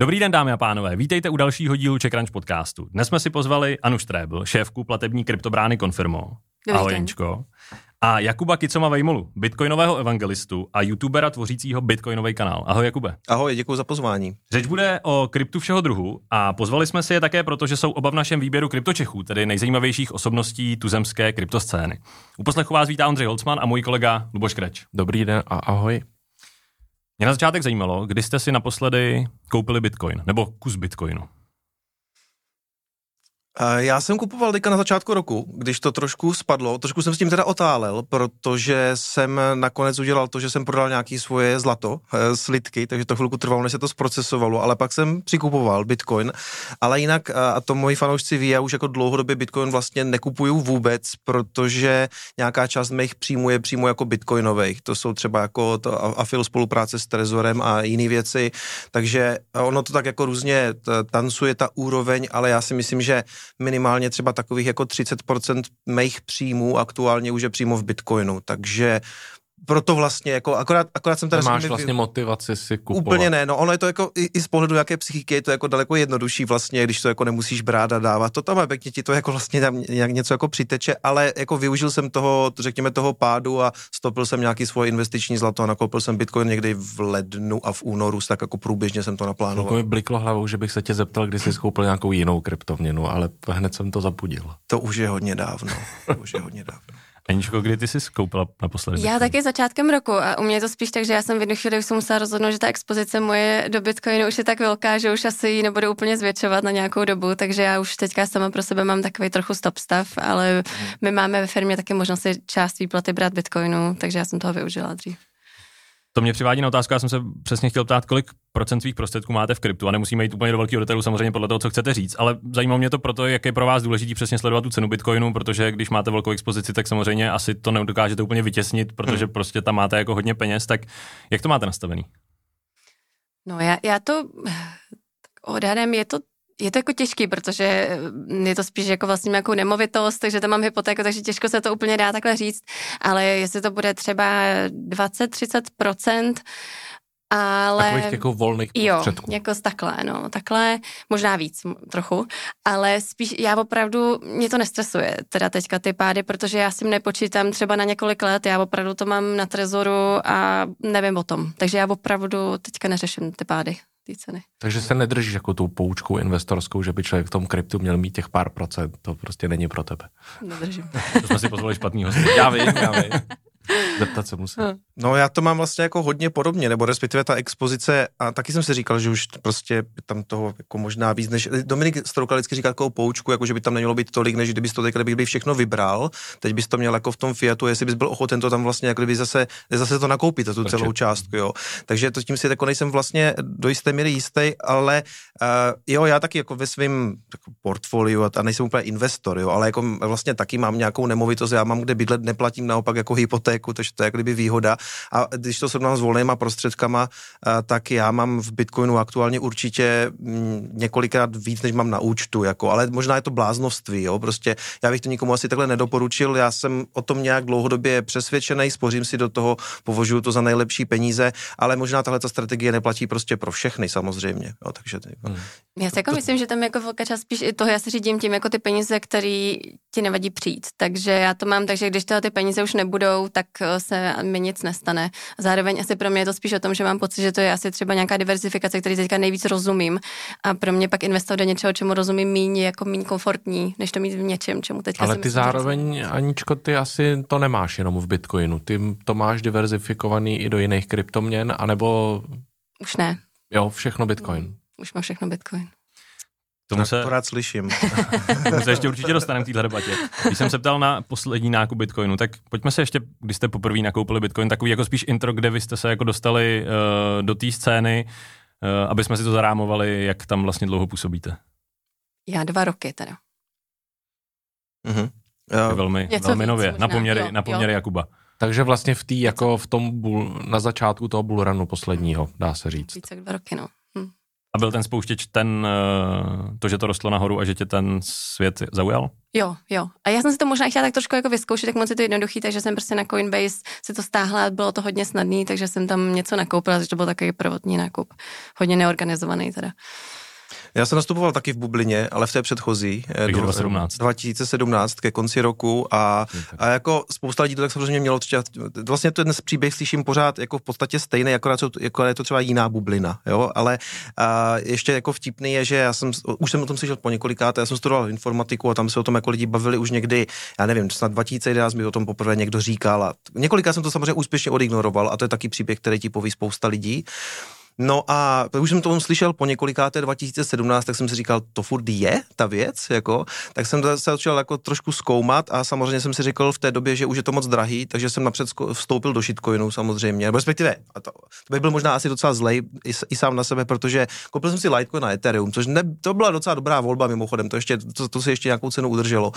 Dobrý den, dámy a pánové, vítejte u dalšího dílu Checrunch podcastu. Dnes jsme si pozvali Anuš Štréb, šéfku platební kryptobrány Confirmo. Ahoj, Aničko. A Jakuba Kicoma Vejmolu, bitcoinového evangelistu a youtubera tvořícího Bitcoinovej kanál. Ahoj, Jakube. Ahoj, děkuji za pozvání. Řeč bude o kryptu všeho druhu a pozvali jsme si je také proto, že jsou oba v našem výběru Kryptočechů, tedy nejzajímavějších osobností tuzemské kryptoscény. U poslechu vás vítá Ondřej Holcman a můj kolega Luboš Kreč. Dobrý den a ahoj. Mě na začátek zajímalo, kdy jste si naposledy koupili bitcoin, nebo kus bitcoinu. Já jsem kupoval teďka na začátku roku, když to trošku spadlo, trošku jsem s tím teda otálel, protože jsem nakonec udělal to, že jsem prodal nějaké svoje zlato, slitky, takže to chvilku trvalo, než se to zprocesovalo, ale pak jsem přikupoval bitcoin, ale jinak, a to moji fanoušci ví, já už jako dlouhodobě bitcoin vlastně nekupuju vůbec, protože nějaká část mých příjmů je přímo jako bitcoinových, to jsou třeba jako afil spolupráce s Trezorem a jiné věci, takže ono to tak jako různě tancuje ta úroveň, ale já si myslím, že minimálně třeba takových jako 30% mých příjmů aktuálně už je přímo v bitcoinu, takže proto vlastně jako akorát jsem teda... Máš vlastně motivaci si kupovat. Úplně ne, no ono je to jako i z pohledu jaké psychiky je to jako daleko jednodušší vlastně, když to jako nemusíš brát a dávat, to tam je pěkně, ti to jako vlastně tam něco jako přiteče, ale jako využil jsem toho, řekněme toho pádu a stopil jsem nějaký svoje investiční zlato a nakoupil jsem bitcoin někdy v lednu a v únoru, tak jako průběžně jsem to naplánoval. To mi bliklo hlavou, že bych se tě zeptal, kdy jsi koupil nějakou jinou kryptoměnu, ale hned jsem to zapudil. To už je hodně dávno, Aničko, kdy ty jsi koupila naposledy? Já taky začátkem roku a u mě je to spíš tak, že já jsem v jednu chvíli už jsem musela rozhodnout, že ta expozice moje do Bitcoinu už je tak velká, že už asi ji nebudu úplně zvětšovat na nějakou dobu, takže já už teďka sama pro sebe mám takový trochu stop stav, ale my máme ve firmě taky možnost si část výplaty brát Bitcoinu, takže já jsem toho využila dřív. To mě přivádí na otázku, já jsem se přesně chtěl ptát, kolik procent svých prostředků máte v kryptu a nemusíme jít úplně do velkého detailu samozřejmě podle toho, co chcete říct, ale zajímá mě to proto, jak je pro vás důležitý přesně sledovat tu cenu bitcoinu, protože když máte velkou expozici, tak samozřejmě asi to nedokážete úplně vytěsnit, protože prostě tam máte jako hodně peněz, tak jak to máte nastavený? No já to odhadem je to jako těžký, protože je to spíš jako vlastně nějakou nemovitost, takže tam mám hypotéku, takže těžko se to úplně dá takhle říct, ale jestli to bude třeba 20-30%, ale... Takových jako volných prostředků. Jo, jako takhle, možná víc trochu, ale spíš já opravdu, mě to nestresuje, teda teďka ty pády, protože já si nepočítám třeba na několik let, já opravdu to mám na Trezoru a nevím o tom, takže já opravdu teďka neřeším ty pády. Takže se nedržíš jako tou poučkou investorskou, že by člověk v tom kryptu měl mít těch pár procent, to prostě není pro tebe. Nedržím. To jsme si pozvali špatný host. Já vím. Zeptat se musím. No já to mám vlastně jako hodně podobně, nebo respektive ta expozice, a taky jsem si říkal, že už prostě tam toho jako možná víc než, Dominik Stroukal vždycky říkal takovou poučku, jako že by tam nemělo být tolik, než kdybys to teď, kdyby všechno vybral, teď bys to měl jako v tom Fiatu, jestli bys byl ochoten to tam vlastně, jako kdyby zase to nakoupit, tu celou částku, jo. Takže to tím si jako nejsem vlastně do jisté míry jistý, ale jo, já taky jako ve svém jako portfoliu a nejsem úplně investor, jo, ale jako vlastně taky mám nějakou nemovitost, já mám kde bydlet, neplatím naopak jako hypotéku, takže to je jako kdyby výhoda. A když to srovnám s volnýma prostředkama, tak já mám v Bitcoinu aktuálně určitě několikrát víc, než mám na účtu, jako, ale možná je to bláznoství, jo, prostě já bych to nikomu asi takhle nedoporučil, já jsem o tom nějak dlouhodobě přesvědčený, spořím si do toho, považuji to za nejlepší peníze, ale možná tahle ta strategie neplatí prostě pro všechny samozřejmě, jo, takže... Já si jako myslím, že tam jako velká část spíš i toho, já se řídím tím jako ty peníze, který ti nevadí přijít, takže já to mám, takže když ty peníze už nebudou, tak se mi nic nestane. Zároveň asi pro mě je to spíš o tom, že mám pocit, že to je asi třeba nějaká diversifikace, který teďka nejvíc rozumím a pro mě pak investovat do něčeho, čemu rozumím míň, jako míň komfortní, než to mít v něčem, čemu teďka. Ale ty zároveň, Aničko, ty asi to nemáš jenom v Bitcoinu, ty to máš diverzifikovaný i do jiných kryptoměn, anebo... Už ne. Jo, všechno Bitcoin. Už mám všechno Bitcoin. Tomu se... To rád slyším. Tomu se ještě určitě dostaneme k téhle debatě. Když jsem se ptal na poslední nákup Bitcoinu, tak pojďme se ještě, když jste poprvé nakoupili Bitcoin, takový jako spíš intro, kde vy jste se jako dostali do té scény, aby jsme si to zarámovali, jak tam vlastně dlouho působíte. Já 2 roky teda. Mhm. Velmi nově, na poměry Jakuba. Takže vlastně v té, jako v tom, na začátku toho bullrunu posledního, dá se říct. Více jak 2 roky, no. A byl ten spouštěč ten, to, že to rostlo nahoru a že tě ten svět zaujal? Jo. A já jsem si to možná chtěla tak trošku jako vyzkoušet, jak moc je to jednoduchý, takže jsem prostě na Coinbase si to stáhla, bylo to hodně snadný, takže jsem tam něco nakoupila, že to byl takový prvotní nákup. Hodně neorganizovaný teda. Já jsem nastupoval taky v bublině, ale v té předchozí, 2017 ke konci roku a jako spousta lidí to tak samozřejmě mělo, vlastně to dnes příběh slyším pořád jako v podstatě stejný, akorát jako je to třeba jiná bublina, jo, ale ještě jako vtipný je, že já jsem o tom slyšel po několikáté, já jsem studoval informatiku a tam se o tom jako lidi bavili už někdy, já nevím, snad 2011 mi o tom poprvé někdo říkal a několikrát jsem to samozřejmě úspěšně odignoroval a to je taky příběh, který ti poví spousta lidí. No a už jsem to slyšel po několikáté 2017, tak jsem si říkal, to furt je ta věc, jako, tak jsem se začal jako trošku zkoumat a samozřejmě jsem si říkal v té době, že už je to moc drahý, takže jsem napřed vstoupil do shitcoinu samozřejmě, respektive, to by byl možná asi docela zlej i sám na sebe, protože koupil jsem si Litecoin a Ethereum, což to byla docela dobrá volba mimochodem, to se ještě nějakou cenu udrželo,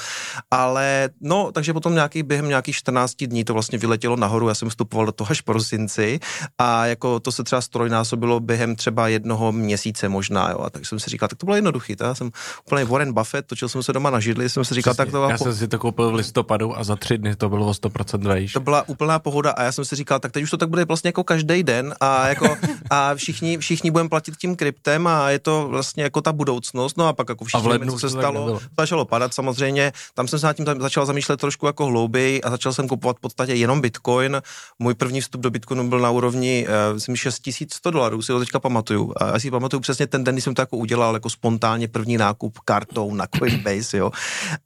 ale no, takže potom během nějakých 14 dní to vlastně vyletělo nahoru, já jsem vstupoval do toho až v prosinci a jako to se třeba strojnásobil během třeba jednoho měsíce možná, jo, a tak jsem si říkal, tak to bylo jednoduchý, já jsem úplně Warren Buffett, točil jsem se doma na židli, jsem si říkal, přesně, tak to já jsem si to koupil v listopadu a za 3 dny to bylo o 100% výš. To byla úplná pohoda a já jsem si říkal, tak teď už to tak bude vlastně jako každý den a jako a všichni budeme platit tím kryptem a je to vlastně jako ta budoucnost, no a pak jako všichni co se stalo, začalo padat samozřejmě, tam jsem se nad tím začal zamýšlet trošku jako hlouběji a začal jsem kupovat v podstatě jenom Bitcoin. Můj první vstup do Bitcoinu byl na úrovni 6100 $, si to teďka pamatuju. A já si pamatuju přesně ten den, kdy jsem to jako udělal, jako spontánně první nákup kartou na Coinbase, jo.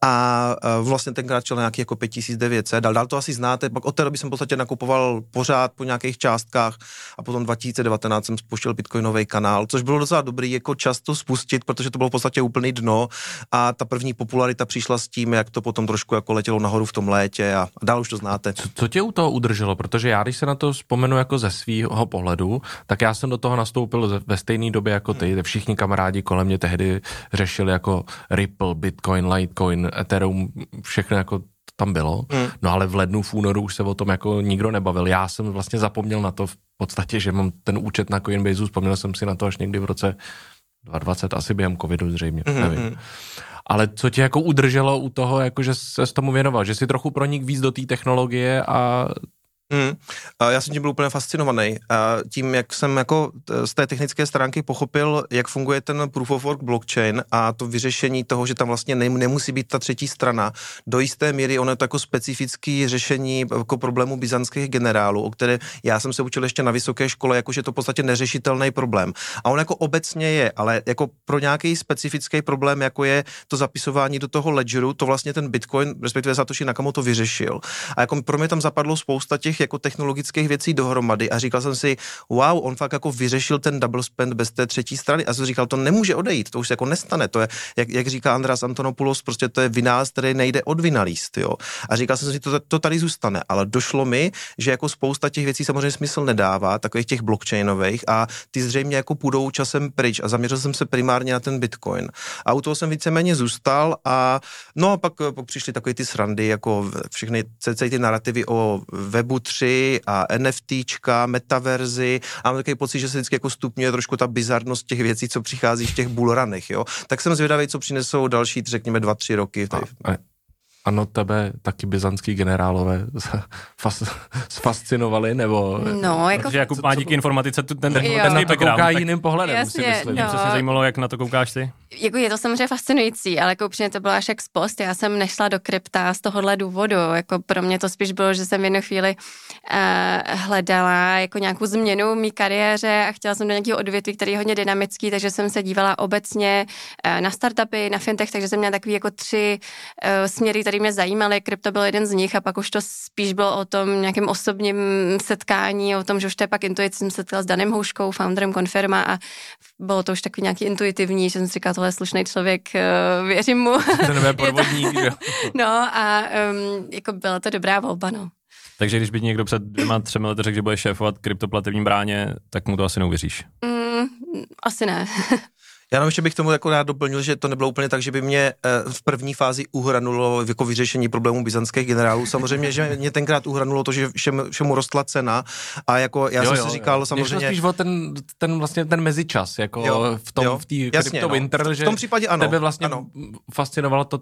A vlastně tenkrát šel na nějaký jako 5900, dál to asi znáte, pak od té doby jsem v podstatě nakupoval pořád po nějakých částkách a potom 2019 jsem spustil Bitcoinovej kanál, což bylo docela dobrý jako často spustit, protože to bylo v podstatě úplný dno a ta první popularita přišla s tím, jak to potom trošku jako letělo nahoru v tom létě a dál už to znáte. Co tě u toho udrželo? Protože já, když se na to vzpomenu jako ze svého pohledu, tak já jsem do toho nastoupil ve stejné době jako ty. Všichni kamarádi kolem mě tehdy řešili jako Ripple, Bitcoin, Litecoin, Ethereum, všechno jako tam bylo. No ale v lednu, v únoru už se o tom jako nikdo nebavil. Já jsem vlastně zapomněl na to v podstatě, že mám ten účet na Coinbase, vzpomněl jsem si na to až někdy v roce 2020, asi během covidu zřejmě, nevím. Ale co tě jako udrželo u toho, jako že ses tomu věnoval, že si trochu pronik víc do té technologie a já jsem tím byl úplně fascinovaný. Tím, jak jsem jako z té technické stránky pochopil, jak funguje ten proof of work blockchain a to vyřešení toho, že tam vlastně nemusí být ta třetí strana. Do jisté míry ono je to jako specifické řešení jako problému byzantských generálů, o které já jsem se učil ještě na vysoké škole, jakože je to v podstatě neřešitelný problém. A on jako obecně je, ale jako pro nějaký specifický problém, jako je to zapisování do toho ledgeru, to vlastně ten Bitcoin, respektive Satoshi Nakamoto vyřešil. A jako pro mě tam zapadlo spousta těch jako technologických věcí dohromady a říkal jsem si, wow, on fakt jako vyřešil ten double spend bez té třetí strany a jsem říkal, to nemůže odejít, to už se jako nestane, to je, jak říká Andreas Antonopoulos, prostě to je vynález, který nejde od vynalíst, jo. A říkal jsem si, to tady zůstane, ale došlo mi, že jako spousta těch věcí samozřejmě smysl nedává, takových těch blockchainových a ty zřejmě jako půjdou časem pryč a zaměřil jsem se primárně na ten Bitcoin. A u toho jsem víceméně zůstal a no a pak přišly takové ty srandy, jako všechny ty narrativy o webu 3 a NFTčka, metaverzy a mám takový pocit, že se vždycky jako stupňuje trošku ta bizarnost těch věcí, co přichází v těch bullrunech, jo. Tak jsem zvědavý, co přinesou další, řekněme, 2-3 roky. Ano, tebe taky byzantský generálové fascinovali, nebo... No, jako... Protože Jakub má díky informatice ten na to kouká jiným pohledem, jasně, si myslím. No. Co se zajímalo, jak na to koukáš ty? Jako je to samozřejmě fascinující, ale jako upřímně to bylo až ex post. Já jsem nešla do krypta z tohohle důvodu. Jako pro mě to spíš bylo, že jsem v jednu chvíli hledala jako nějakou změnu v mý kariéře a chtěla jsem do nějakého odvětví, který je hodně dynamický, takže jsem se dívala obecně na startupy, na fintech, takže jsem měla takový jako 3 směry, který mě zajímaly, krypto byl jeden z nich a pak už to spíš bylo o tom nějakém osobním setkání, o tom, že už to je pak intuice, jsem setkala s Danem Houškou, founderem Confirma a bylo to už takový nějaký intuitivní, že jsem si říkala, tohle je slušný člověk, věřím mu. Ten podvodník, jo. No a jako byla to dobrá volba, no. Takže když by někdo před 2-3 lety řekl, že bude šéfovat kryptoplativní bráně, tak mu to asi neuvěříš. Asi ne. Já nám ještě bych tomu jako rád doplnil, že to nebylo úplně tak, že by mě v první fázi uhranulo jako vyřešení problémů byzantských generálů. Samozřejmě, že mě tenkrát uhranulo to, že všemu rostla cena a jako já jsem si říkal samozřejmě... Mě šlo spíš o ten vlastně ten mezičas, jako jo, v té kryptowinter, že v tom případě ano, tebe vlastně ano. Fascinovala ta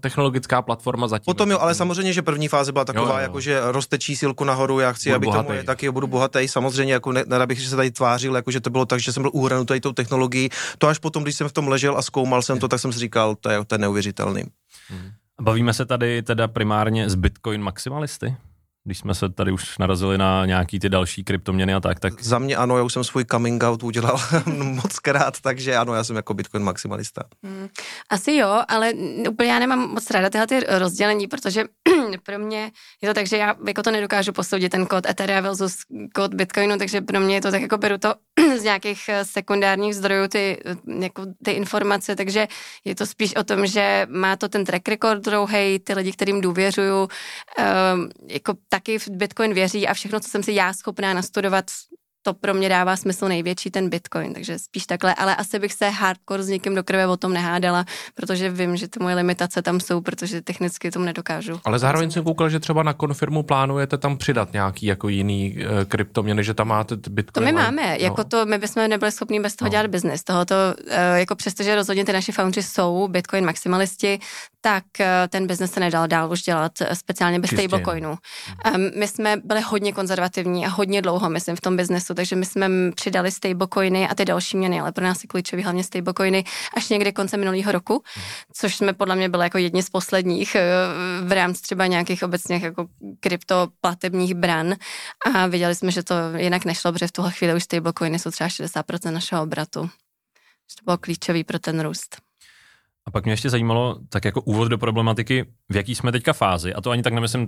technologická platforma zatím. Potom jo, ale samozřejmě, že první fáze byla taková, jako že roste čísilku nahoru, já chci, aby tomu je taky, budu bohatý, samozřejmě, jako abych se tady tvářil, jako že to bylo tak, že jsem byl uhranutý tou technologií. To až potom, když jsem v tom ležel a zkoumal jsem to, tak jsem si říkal, to je neuvěřitelný. Bavíme se tady teda primárně z Bitcoin maximalisty? Když jsme se tady už narazili na nějaký ty další kryptoměny a tak. Za mě ano, já už jsem svůj coming out udělal mockrát, takže ano, já jsem jako Bitcoin maximalista. Asi jo, ale úplně já nemám moc ráda tyhle ty rozdělení, protože pro mě je to tak, že já jako to nedokážu posoudit, ten kód Ethereum versus kód Bitcoinu, takže pro mě je to tak, jako beru to z nějakých sekundárních zdrojů ty informace, takže je to spíš o tom, že má to ten track record dlouhej, ty lidi, kterým důvěřuju, jako taky v Bitcoin věří a všechno, co jsem si já schopná nastudovat, to pro mě dává smysl největší ten Bitcoin, takže spíš takhle, ale asi bych se hardcore s někým do krve o tom nehádala, protože vím, že ty moje limitace tam jsou, protože technicky tomu nedokážu. Ale zároveň jsem koukal, že třeba na Confirmu plánujete tam přidat nějaký jako jiný kryptoměny, že tam máte Bitcoin. To my máme, jako to, my bychom nebyli schopni bez toho dělat biznis, tohoto, jako přestože rozhodně ty naši foundři jsou Bitcoin maximalisti, tak ten biznes se nedal dál už dělat, speciálně bez stablecoinů. My jsme byli hodně konzervativní a hodně dlouho, myslím, v tom biznesu, takže my jsme přidali stablecoiny a ty další měny, ale pro nás je klíčový hlavně stablecoiny až někdy konce minulého roku, což jsme podle mě byli jako jedni z posledních v rámci třeba nějakých obecných jako kryptoplatebních bran a viděli jsme, že to jinak nešlo, protože v tuhle chvíli už stablecoiny jsou třeba 60% našeho obratu. To bylo klíčový pro ten růst. A pak mě ještě zajímalo, tak jako úvod do problematiky, v jaký jsme teďka fázi, a to ani tak nemyslím,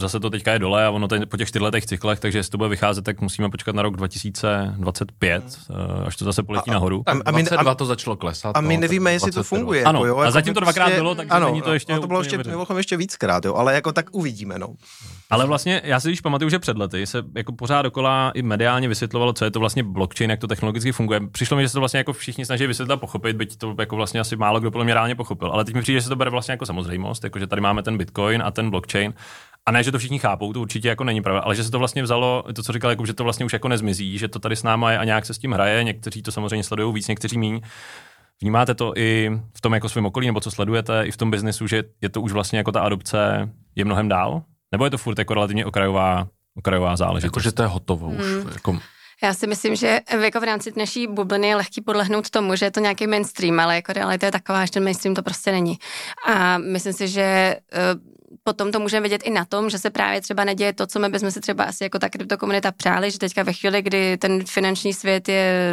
zase to teďka je dole a ono po těch 4 letech cyklech, takže jestli to bude vycházet, tak musíme počkat na rok 2025, až to zase poletí nahoru. A 22 to začalo klesat. A my nevíme, jestli to funguje. Ano, jako, a zatím to dvakrát bylo, takže ano, není to ještě no, to bylo ještě víckrát, jo, ale jako tak uvidíme, no. Ale vlastně já si již pamatuju, že před lety se jako pořád dokola i mediálně vysvětlovalo, co je to vlastně blockchain, jak to technologicky funguje. Přišlo mi, že se to vlastně jako všichni snaží vysvětlit a pochopit, byť to jako vlastně asi málo kdo mě reálně pochopil, ale teď mi přijde, že se to bere vlastně jako samozřejmost, jako že tady máme ten Bitcoin a ten blockchain. A ne, že to všichni chápou, to určitě jako není pravda, ale že se to vlastně vzalo, to co říkal, jako, že to vlastně už jako nezmizí, že to tady s náma je a nějak se s tím hraje, někteří to samozřejmě sledují víc, někteří míň. Vnímáte to i v tom jako svém okolí, nebo co sledujete, i v tom biznesu, že je to už vlastně jako ta adopce je mnohem dál? Nebo je to furt jako relativně okrajová záležitost? Jakože to je hotovo už. Jako... Já si myslím, že jako v rámci naší bubliny je lehký podlehnout tomu, že je to nějaký mainstream, ale jako realita je taková, že ten mainstream to prostě není. A myslím si, že potom to můžeme vidět i na tom, že se právě třeba neděje to, co my bychom si třeba asi jako ta kryptokomunita přáli, že teďka ve chvíli, kdy ten finanční svět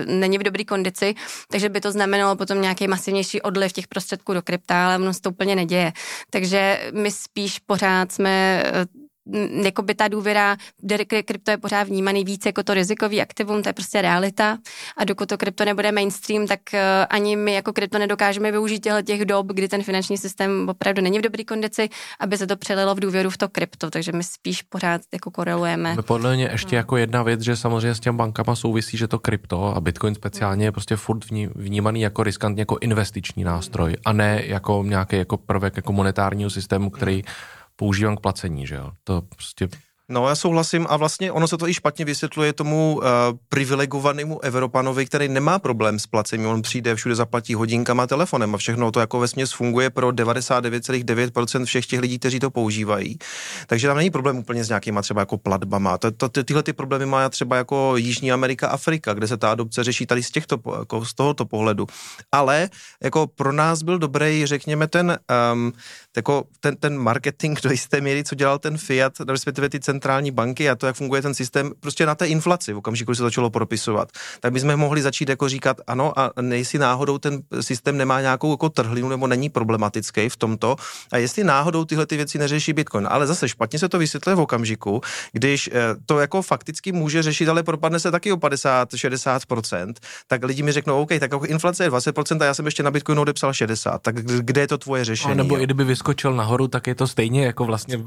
není v dobré kondici, takže by to znamenalo potom nějaký masivnější odliv těch prostředků do krypta, ale ono se to úplně neděje. Takže my spíš pořád jsme... jakoby ta důvěra, krypto je pořád vnímaný víc jako to rizikový aktivum, to je prostě realita a dokud to krypto nebude mainstream, tak ani my jako krypto nedokážeme využít těch dob, kdy ten finanční systém opravdu není v dobré kondici, aby se to přelilo v důvěru v to krypto, takže my spíš pořád jako korelujeme. Podle mě ještě jako jedna věc, že samozřejmě s těm bankama souvisí, že to krypto a Bitcoin speciálně je prostě furt vnímaný jako riskantně jako investiční nástroj a ne jako nějaký jako prvek jako monetárního systému, který používám k placení, že jo? To prostě... No, já souhlasím a vlastně ono se to i špatně vysvětluje tomu privilegovanému Evropanovi, který nemá problém s placením, on přijde, všude zaplatí hodinkama, telefonem a všechno to jako vesměs funguje pro 99,9% všech těch lidí, kteří to používají. Takže tam není problém úplně s nějakýma třeba jako platbama. Tyhle ty problémy má třeba jako Jižní Amerika, Afrika, kde se ta adopce řeší tady z tohoto pohledu. Ale jako pro nás byl dobrý, řekněme, ten marketing do jisté míry, co dělal ten Fiat, respektive ty centrální banky a to, jak funguje ten systém, prostě na té inflaci, v okamžiku, když se začalo propisovat, tak bychom mohli začít jako říkat ano a nejsi náhodou ten systém nemá nějakou jako trhlinu nebo není problematický v tomto a jestli náhodou tyhle ty věci neřeší Bitcoin. Ale zase špatně se to vysvětluje v okamžiku, když to jako fakticky může řešit, ale propadne se taky o 50-60%, tak lidi mi řeknou, OK, tak jako inflace je 20% a já jsem ještě na Bitcoinu odepsal 60%, tak kde je to tvoje řešení? A nebo i kdyby vyskočil nahoru, tak je to stejně jako vlastně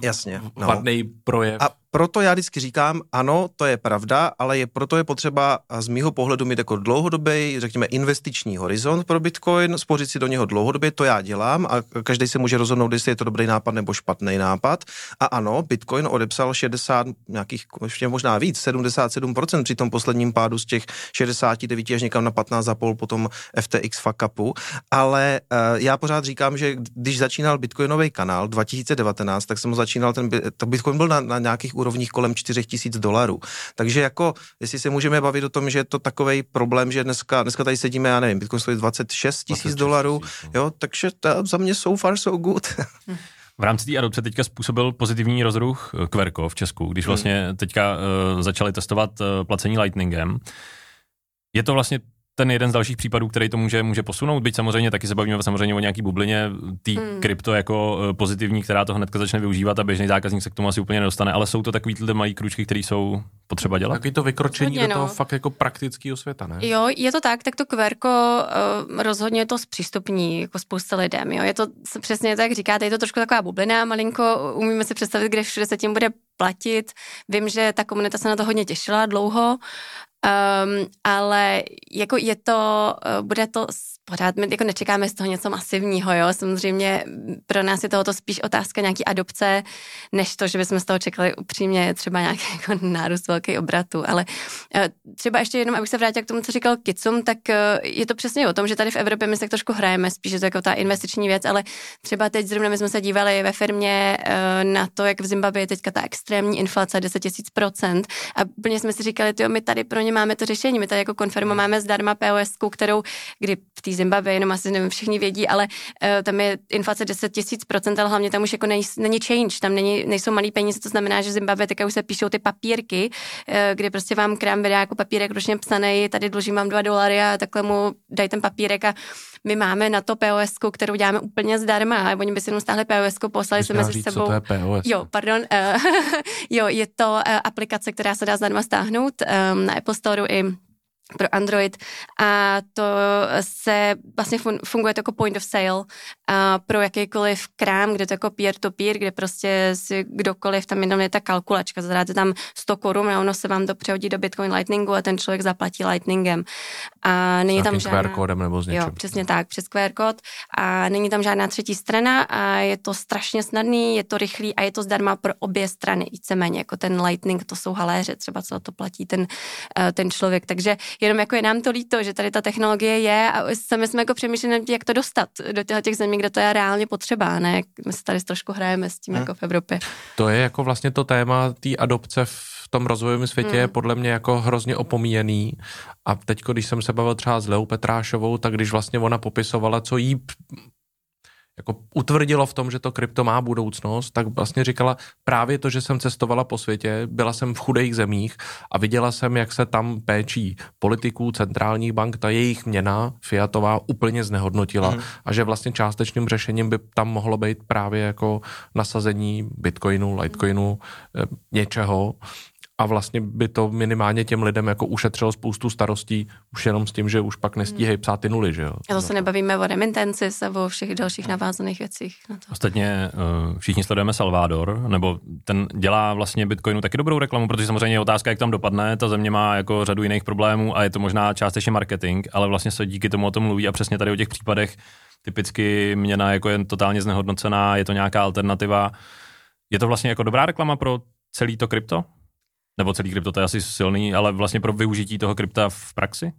vadný projev. A proto já vždycky říkám, ano, to je pravda, ale proto je potřeba z mýho pohledu mít jako dlouhodobý, řekněme, investiční horizont pro Bitcoin, spořit si do něho dlouhodobě, to já dělám a každý se může rozhodnout, jestli je to dobrý nápad nebo špatný nápad. A ano, Bitcoin odepsal 60, nějakých, ještě možná víc, 77% při tom posledním pádu z těch 69 až někam na 15,5 potom FTX fuck upu, ale já pořád říkám, že když začínal Bitcoinovej kanál 2019, tak jsem začínal, to Bitcoin byl na nějakých úrovních kolem $4,000. Takže jako, jestli se můžeme bavit o tom, že je to takovej problém, že dneska tady sedíme, já nevím, Bitcoin stojí $26,000, jo, takže za mě so far so good. V rámci té adopce teďka způsobil pozitivní rozruch Kverko v Česku, když vlastně teďka začali testovat placení Lightningem. Je to vlastně ten jeden z dalších případů, který to může posunout, byť samozřejmě taky se bavíme samozřejmě o nějaký bublině, tý krypto jako pozitivní, která to hnedka začne využívat a běžný zákazník se k tomu asi úplně nedostane, ale jsou to takový tyhle malý kručky, které jsou potřeba dělat. Taky to vykročení do toho fakt jako praktického světa, ne? Jo, je to tak to QRko rozhodně to zpřístupní jako spousta lidem, jo. Je to přesně tak, říkáte, je to trošku taková bublina, malinko, umíme si představit, kde všude se tím bude platit. Vím, že ta komunita se na to hodně těšila dlouho. Ale jako je to, bude to pořád, my jako nečekáme z toho něco masivního, jo, samozřejmě pro nás je tohoto spíš otázka nějaký adopce, než to, že bychom z toho čekali upřímně třeba nějaký jako nárůst velký obratu, ale třeba ještě jenom, abych se vrátila k tomu, co říkal Kicum, tak je to přesně o tom, že tady v Evropě my se tak trošku hrajeme, spíš je to jako ta investiční věc, ale třeba teď zrovna my jsme se dívali ve firmě na to, jak v Zimbabwe je teďka ta extrémní inflace 10 000% a úplně jsme si říkali, jo, my tady pro ně máme to řešení, my tady jako Confirmo máme zdarma POS-ku, kterou kdy v té Zimbabwe, jenom asi nevím, všichni vědí, ale tam je inflace 10 000%, ale hlavně tam už jako není change, tam nejsou malý peníze, to znamená, že v Zimbabwe teďka už se píšou ty papírky, kdy prostě vám krám vydá jako papírek ročně psanej, tady dlužím vám $2 a takhle mu daj ten papírek a my máme na to POS-ku, kterou děláme úplně zdarma a oni by si jenom stáhli POS-ku, poslali jsme mezi sebou. Jo, pardon. Jo, je to aplikace, která se dá zdarma stáhnout na Apple Store i pro Android a to se vlastně funguje to jako point of sale pro jakýkoliv krám, kde to jako peer-to-peer, kde prostě si kdokoliv, tam jenom je ta kalkulačka, zadáte tam 100 Kč a ono se vám to přehodí do Bitcoin Lightningu a ten člověk zaplatí Lightningem. A není tam žádná... QR kódem nebo s něčím. Jo, přesně tak, přes QR kód a není tam žádná třetí strana a je to strašně snadný, je to rychlý a je to zdarma pro obě strany, víceméně, jako ten Lightning, to jsou haléři, třeba co to platí ten člověk, takže jenom jako je nám to líto, že tady ta technologie je a sami jsme jako přemýšleli, jak to dostat do těch zemí, kde to je reálně potřeba, ne? My se tady trošku hrajeme s tím jako v Evropě. To je jako vlastně to téma té adopce v tom rozvojovém světě je podle mě jako hrozně opomíjený a teď, když jsem se bavil třeba s Leou Petrášovou, tak když vlastně ona popisovala, co jí jako utvrdilo v tom, že to krypto má budoucnost, tak vlastně říkala právě to, že jsem cestovala po světě, byla jsem v chudých zemích a viděla jsem, jak se tam péčí politiků, centrálních bank, ta jejich měna fiatová úplně znehodnotila a že vlastně částečným řešením by tam mohlo být právě jako nasazení bitcoinu, litecoinu, něčeho a vlastně by to minimálně těm lidem jako ušetřilo spoustu starostí už jenom s tím, že už pak nestíhají psát ty nuly, že jo. A to se nebavíme o remittanci nebo o všech dalších navázaných věcích na to. Ostatně všichni sledujeme Salvador, nebo ten dělá vlastně Bitcoinu taky dobrou reklamu, protože samozřejmě je otázka, jak tam dopadne, ta země má jako řadu jiných problémů a je to možná částečně marketing, ale vlastně se díky tomu o tom mluví a přesně tady o těch případech typicky měna jako je totálně znehodnocená, je to nějaká alternativa. Je to vlastně jako dobrá reklama pro celý to krypto? Nebo celý krypto, to je asi silný, ale vlastně pro využití toho krypta v praxi?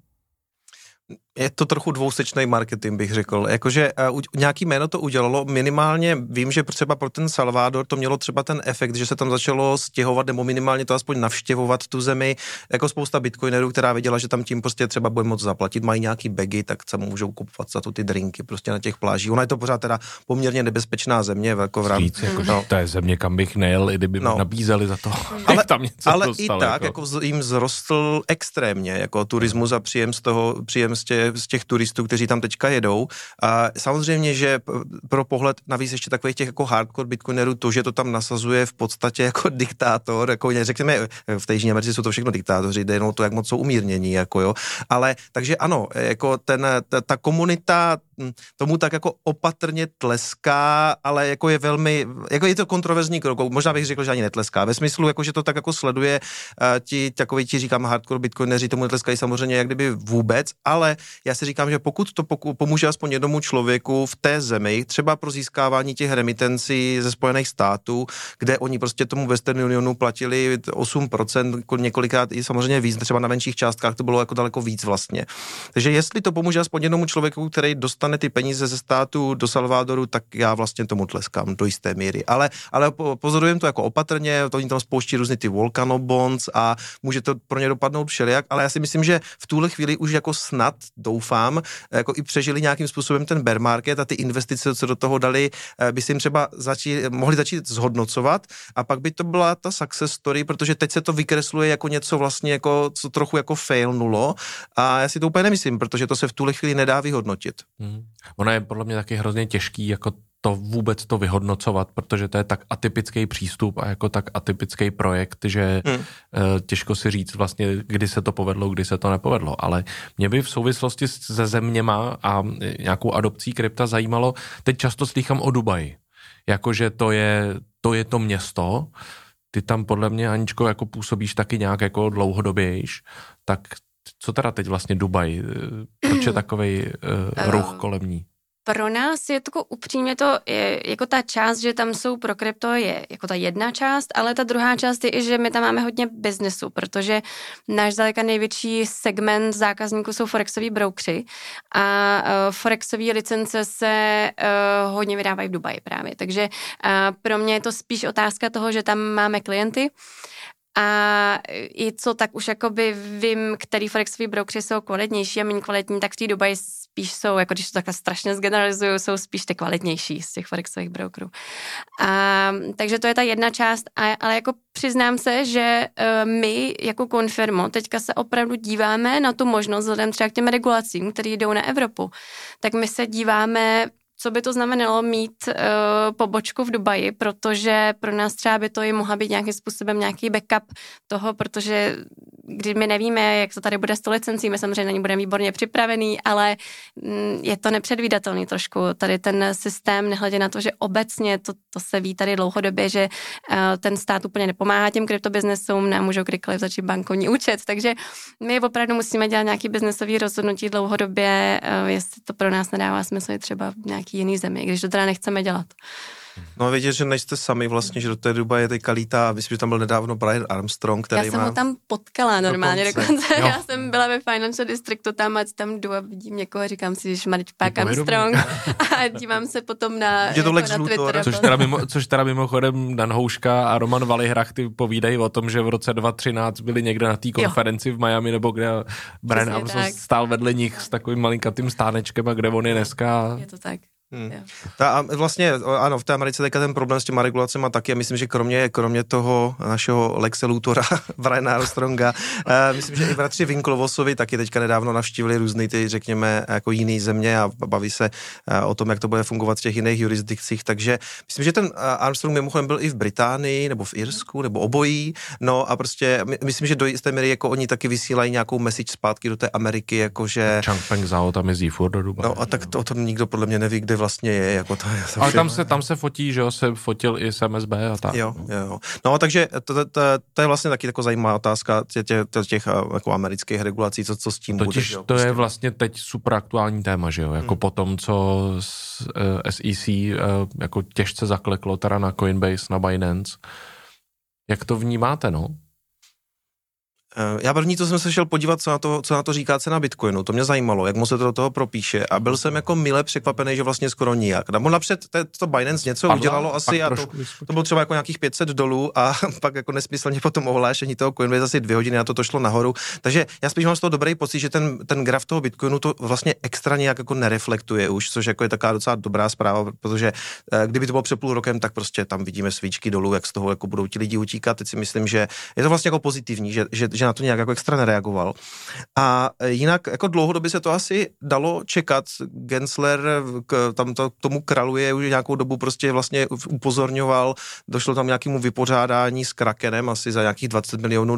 Je to trochu dvousečný marketing, bych řekl. Jakože nějaký jméno to udělalo, minimálně vím, že třeba pro ten Salvador to mělo třeba ten efekt, že se tam začalo stěhovat, nebo minimálně to aspoň navštěvovat tu zemi, jako spousta bitcoinerů, která viděla, že tam tím prostě třeba bude moc zaplatit, mají nějaký bagy, tak se můžou kupovat za to ty drinky prostě na těch plážích. Ona je to pořád teda poměrně nebezpečná země. Jako v rámci, jako, no. To je země, kam bych nejel, i kdyby nabízeli za to. Ale, tam něco ale dostali, i tak jako jim zrostl extrémně jako turismus a příjem z toho, příjem prostě z těch turistů, kteří tam teďka jedou. A samozřejmě, že pro pohled navíc ještě takových těch jako hardcore bitcoinerů, to, že to tam nasazuje v podstatě jako diktátor, jako řekněme, v té Jižní Americe jsou to všechno diktátoři, jde jenom to, jak moc jsou umírnění, jako jo. Ale takže ano, jako ta komunita tomu tak jako opatrně tleská, ale jako je velmi, jako je to kontroverzní krok, možná bych řekl, že ani netleská, ve smyslu, jako že to tak jako sleduje ti takový, ti říkám hardcore bitcoineři, tomu netleskají samozřejmě jak kdyby vůbec, ale já si říkám, že pokud to pomůže aspoň jednomu člověku v té zemi, třeba pro získávání těch remitencí ze Spojených států, kde oni prostě tomu Western Unionu platili 8%, několikrát i samozřejmě víc, třeba na menších částkách to bylo jako daleko víc vlastně. Takže jestli to pomůže aspoň jednomu člověku, který dostane ty peníze ze státu do Salvadoru, tak já vlastně tomu tleskám do jisté míry. Ale pozorujem to jako opatrně, oni tam spouští různý ty volcano bonds a může to pro ně dopadnout všelijak, ale já si myslím, že v tuhle chvíli už jako snad doufám, jako i přežili nějakým způsobem ten bear market a ty investice, co do toho dali, by se jim třeba mohli začít zhodnocovat a pak by to byla ta success story, protože teď se to vykresluje jako něco vlastně jako, co trochu jako failnulo a já si to úplně nemyslím, protože to se v tuhle chvíli nedá vyhodnotit. Ono je podle mě taky hrozně těžký jako to vůbec to vyhodnocovat, protože to je tak atypický přístup a jako tak atypický projekt, že těžko si říct vlastně, kdy se to povedlo, kdy se to nepovedlo, ale mě by v souvislosti se zeměma a nějakou adopcí krypta zajímalo, teď často slýchám o Dubaji, jakože to je to město, ty tam podle mě, Aničko, jako působíš taky nějak jako dlouhodobějš, tak co teda teď vlastně Dubaj? Proč je takovej ruch kolem ní? Pro nás je to upřímně to, je, jako ta část, že tam jsou pro krypto, je jako ta jedna část, ale ta druhá část je i, že my tam máme hodně biznesu, protože náš daleka největší segment zákazníků jsou forexoví broukři a forexové licence se hodně vydávají v Dubaji právě. Takže pro mě je to spíš otázka toho, že tam máme klienty. A i co, tak už jakoby vím, který forexoví broukři jsou kvalitnější a méně kvalitní, tak v té Dubaji spíš jsou, jako když to takhle strašně zgeneralizuju, jsou spíš ty kvalitnější z těch forexových brokerů. Takže to je ta jedna část, ale jako přiznám se, že my jako Confirmo teďka se opravdu díváme na tu možnost, vzhledem třeba k těm regulacím, které jdou na Evropu, tak my se díváme, co by to znamenalo mít pobočku v Dubaji, protože pro nás třeba by to i mohla být nějakým způsobem nějaký backup toho, protože když my nevíme, jak to tady bude s tou licencí, my samozřejmě na ní budeme výborně připravený, ale je to nepředvídatelný trošku. Tady ten systém, nehledě na to, že obecně to se ví tady dlouhodobě, že ten stát úplně nepomáhá těm kryptobiznesům, nemůžou kdykoliv začít bankovní účet, takže my opravdu musíme dělat nějaký biznesový rozhodnutí dlouhodobě, jestli to pro nás nedává smysl i třeba nějaký jiný zemi, když to teda nechceme dělat. No a vědět, že nejste sami vlastně, že do té Dubaje teďka lítá, myslím, že tam byl nedávno Brian Armstrong, který já jsem ho tam potkala normálně dokonce. No. Já jsem byla ve Financial Districtu tam, ať tam jdu a vidím někoho, říkám si, že šmarčpák Armstrong a dívám se potom na, jako na Twitter. Což teda mimochodem Dan Houška a Roman Valihrachty povídají o tom, že v roce 2013 byli někde na té konferenci v Miami, nebo kde Brian Armstrong stál vedle nich s takovým malinkatým stánečkem a kde on je dneska. Je to tak. A vlastně ano, v té Americe teďka ten problém s těma regulacema taky, a myslím, že kromě toho našeho Lexe Lutora, Briana Armstronga, myslím, že i bratři Winklevossovi taky teďka nedávno navštívili různý ty, řekněme, jako jiný země a baví se o tom, jak to bude fungovat v těch jiných jurisdikcích, takže myslím, že ten Armstrong mimochodem byl i v Británii, nebo v Irsku, nebo obojí, no a prostě myslím, že do jisté míry jako oni taky vysílají nějakou message zpátky do té Ameriky, jakože Changpeng Zhao tam jezdí furt do Dubaje. No a tak to o tom nikdo podle mě neví, kde vlastně je, jako to je. Ale tam se fotí, že jo, se fotil i SMSB a tak. Jo. No, takže to je vlastně taky taková zajímavá otázka těch jako amerických regulací, co s tím totiž bude. To je vlastně teď super aktuální téma, že jo, jako po tom, co SEC jako těžce zakleklo teda na Coinbase, na Binance. Jak to vnímáte, no? Já první, co jsem se šel podívat, co na to říká cena Bitcoinu, to mě zajímalo, jak mu se to do toho propíše a byl jsem jako mile překvapený, že vlastně skoro nijak. Napřed to Binance něco udělalo asi a to bylo třeba jako nějakých $500 a pak jako nesmyslně po tom ohlášení toho Coinbase asi 2 hodiny a to šlo nahoru. Takže já spíš mám z toho dobrý pocit, že ten graf toho Bitcoinu to vlastně extra nějak jako nereflektuje už, což jako je taková docela dobrá zpráva, protože kdyby to bylo před půl rokem, tak prostě tam vidíme svíčky dolů, jak z toho jako budou ti lidi utíkat. Teď si myslím, že je to vlastně jako pozitivní, že na to nějak jako extra nereagoval. A jinak jako dlouhodobě se to asi dalo čekat. Gensler tam to, tomu kraluje už nějakou dobu, prostě vlastně upozorňoval, došlo tam nějakému vypořádání s Krakenem asi za nějakých $20 milionů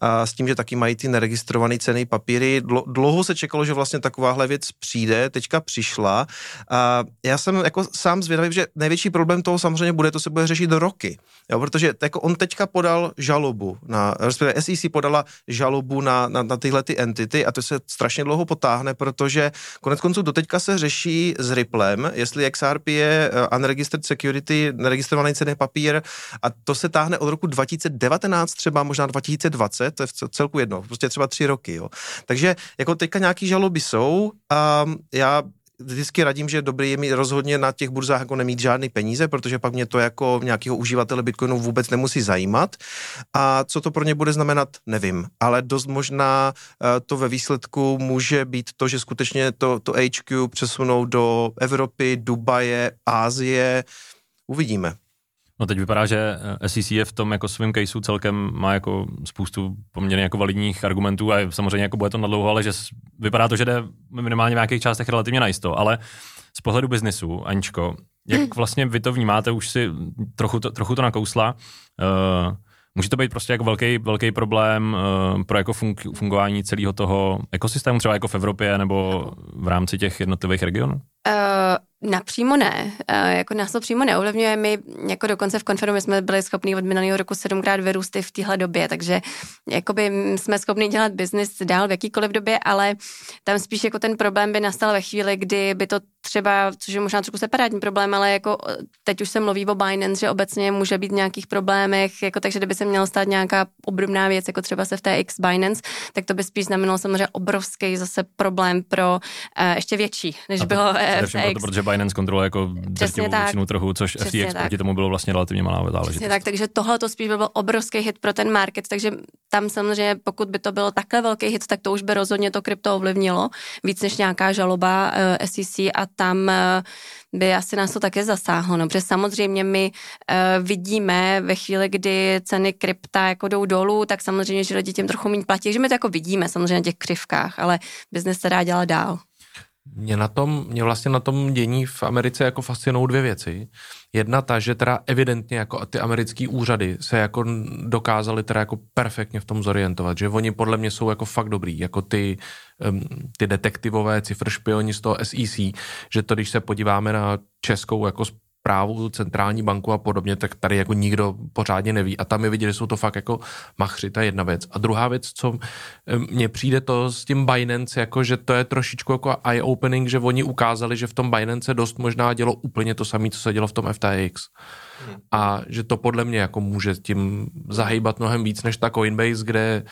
a s tím, že taky mají ty neregistrované cenné papíry. Dlouho se čekalo, že vlastně takováhle věc přijde, teďka přišla. A já jsem jako sám zvědavý, že největší problém toho samozřejmě bude, to se bude řešit do roky, jo, protože jako on teďka podal žalobu, respektive SEC podala žalobu na tyhle ty entity a to se strašně dlouho potáhne, protože konec konců doteďka se řeší s Ripplem, jestli XRP je unregistered security, neregistrovaný cenný papír a to se táhne od roku 2019 třeba, možná 2020, to je v celku jedno, prostě třeba 3 roky, jo. Takže jako teďka nějaký žaloby jsou a já vždycky radím, že dobrý je mít rozhodně na těch burzách jako nemít žádný peníze, protože pak mě to jako nějakého uživatele Bitcoinu vůbec nemusí zajímat. A co to pro ně bude znamenat, nevím. Ale dost možná to ve výsledku může být to, že skutečně to HQ přesunou do Evropy, Dubaje, Ázie. Uvidíme. No teď vypadá, že SEC je v tom jako svým caseu celkem má jako spoustu poměrně jako validních argumentů a samozřejmě jako bude to nadlouho, ale že vypadá to, že jde minimálně v nějakých částech relativně najisto, ale z pohledu biznesu, Aničko, jak vlastně vy to vnímáte, už si trochu to nakousla, může to být prostě jako velký problém pro jako fungování celého toho ekosystému, třeba jako v Evropě nebo v rámci těch jednotlivých regionů? Napřímo ne. Jako nás to přímo neovlivňuje. My jako dokonce v Confirmu jsme byli schopni od minulého roku 7x vyrůsty v téhle době, takže jakoby jsme schopni dělat biznis dál v jakýkoliv době, ale tam spíš jako ten problém by nastal ve chvíli, kdy by to třeba, což je možná trochu separátní problém, ale jako teď už se mluví o Binance, že obecně může být v nějakých problémech, jako takže kdyby se měla stát nějaká obdobná věc, jako třeba se v té X Binance, tak to by spíš znamenalo samozřejmě obrovský zase problém pro ještě větší, než bylo FTX. Binance kontroluje jako většinu trhu, což FTX proti tomu bylo vlastně relativně malá záležitost. Tak, takže tohle to spíš by byl obrovský hit pro ten market, takže tam samozřejmě pokud by to bylo takhle velký hit, tak to už by rozhodně to krypto ovlivnilo víc než nějaká žaloba SEC a tam by asi nás to také zasáhlo, no, protože samozřejmě my vidíme ve chvíli, kdy ceny krypta jako jdou dolů, tak samozřejmě, že lidi těm trochu méně platí, že my to jako vidíme samozřejmě na těch křivkách, ale biznes se dá dělat dál. Mě vlastně na tom dění v Americe jako fascinují 2 věci. Jedna ta, že teda evidentně jako ty americký úřady se jako dokázaly teda jako perfektně v tom zorientovat, že oni podle mě jsou jako fakt dobrý, jako ty detektivové cifršpioni z toho SEC, že to když se podíváme na českou jako právu, centrální banku a podobně, tak tady jako nikdo pořádně neví. A tam je vidět, že jsou to fakt jako machři, ta jedna věc. A druhá věc, co mně přijde to s tím Binance, jako že to je trošičku jako eye-opening, že oni ukázali, že v tom Binance dost možná dělo úplně to samé, co se dělo v tom FTX. A že to podle mě jako může tím zahýbat mnohem víc než ta Coinbase, kde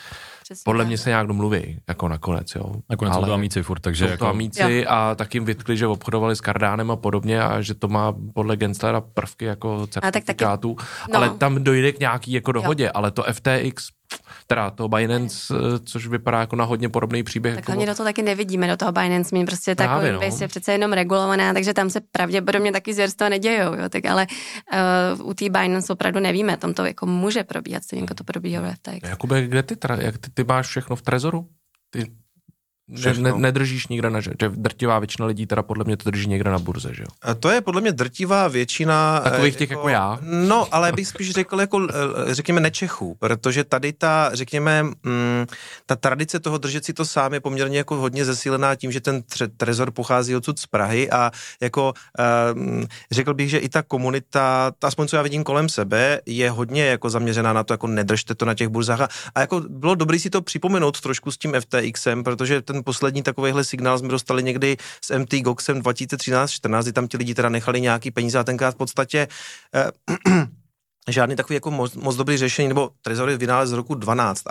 přesně, podle mě se nějak domluví, jako nakonec, jo. Nakonec jsou to amíci furt, takže jako... amíci a tak jim vytkli, že obchodovali s Kardánem a podobně a že to má podle Genslera prvky jako certifikátů, no. Ale tam dojde k nějaký jako dohodě, jo. Ale to FTX, teda to Binance, což vypadá jako na hodně podobný příběh. Tak hlavně do toho taky nevidíme, do toho Binance, mě prostě takový věc je přece jenom regulovaná, takže tam se pravděpodobně taky zvěrstva nedějou, jo, tak ale u té Binance opravdu nevíme, tam to jako může probíhat, stejně to probíhalo FTX. Jakube, kde ty máš všechno v Trezoru? Ty nedržíš nikde na, že drtivá většina lidí teda podle mě to drží někde na burze, že jo? A to je podle mě drtivá většina takových těch jako já. No, ale bych spíš řekl jako řekněme nečechů, protože tady ta řekněme ta tradice toho držet si to sám je poměrně jako hodně zesílená tím, že ten Trezor pochází odsud z Prahy a jako řekl bych, že i ta komunita, aspoň co já vidím kolem sebe, je hodně jako zaměřená na to, jako nedržte to na těch burzách a jako bylo dobrý si to připomenout trošku s tím FTXem, protože ten poslední takovejhle signál jsme dostali někdy s MT Goxem 2013-14, kdy tam ti lidi teda nechali nějaký peníze a tenkrát v podstatě žádný takový jako moc dobrý řešení, nebo Trezor je vynález z roku 12,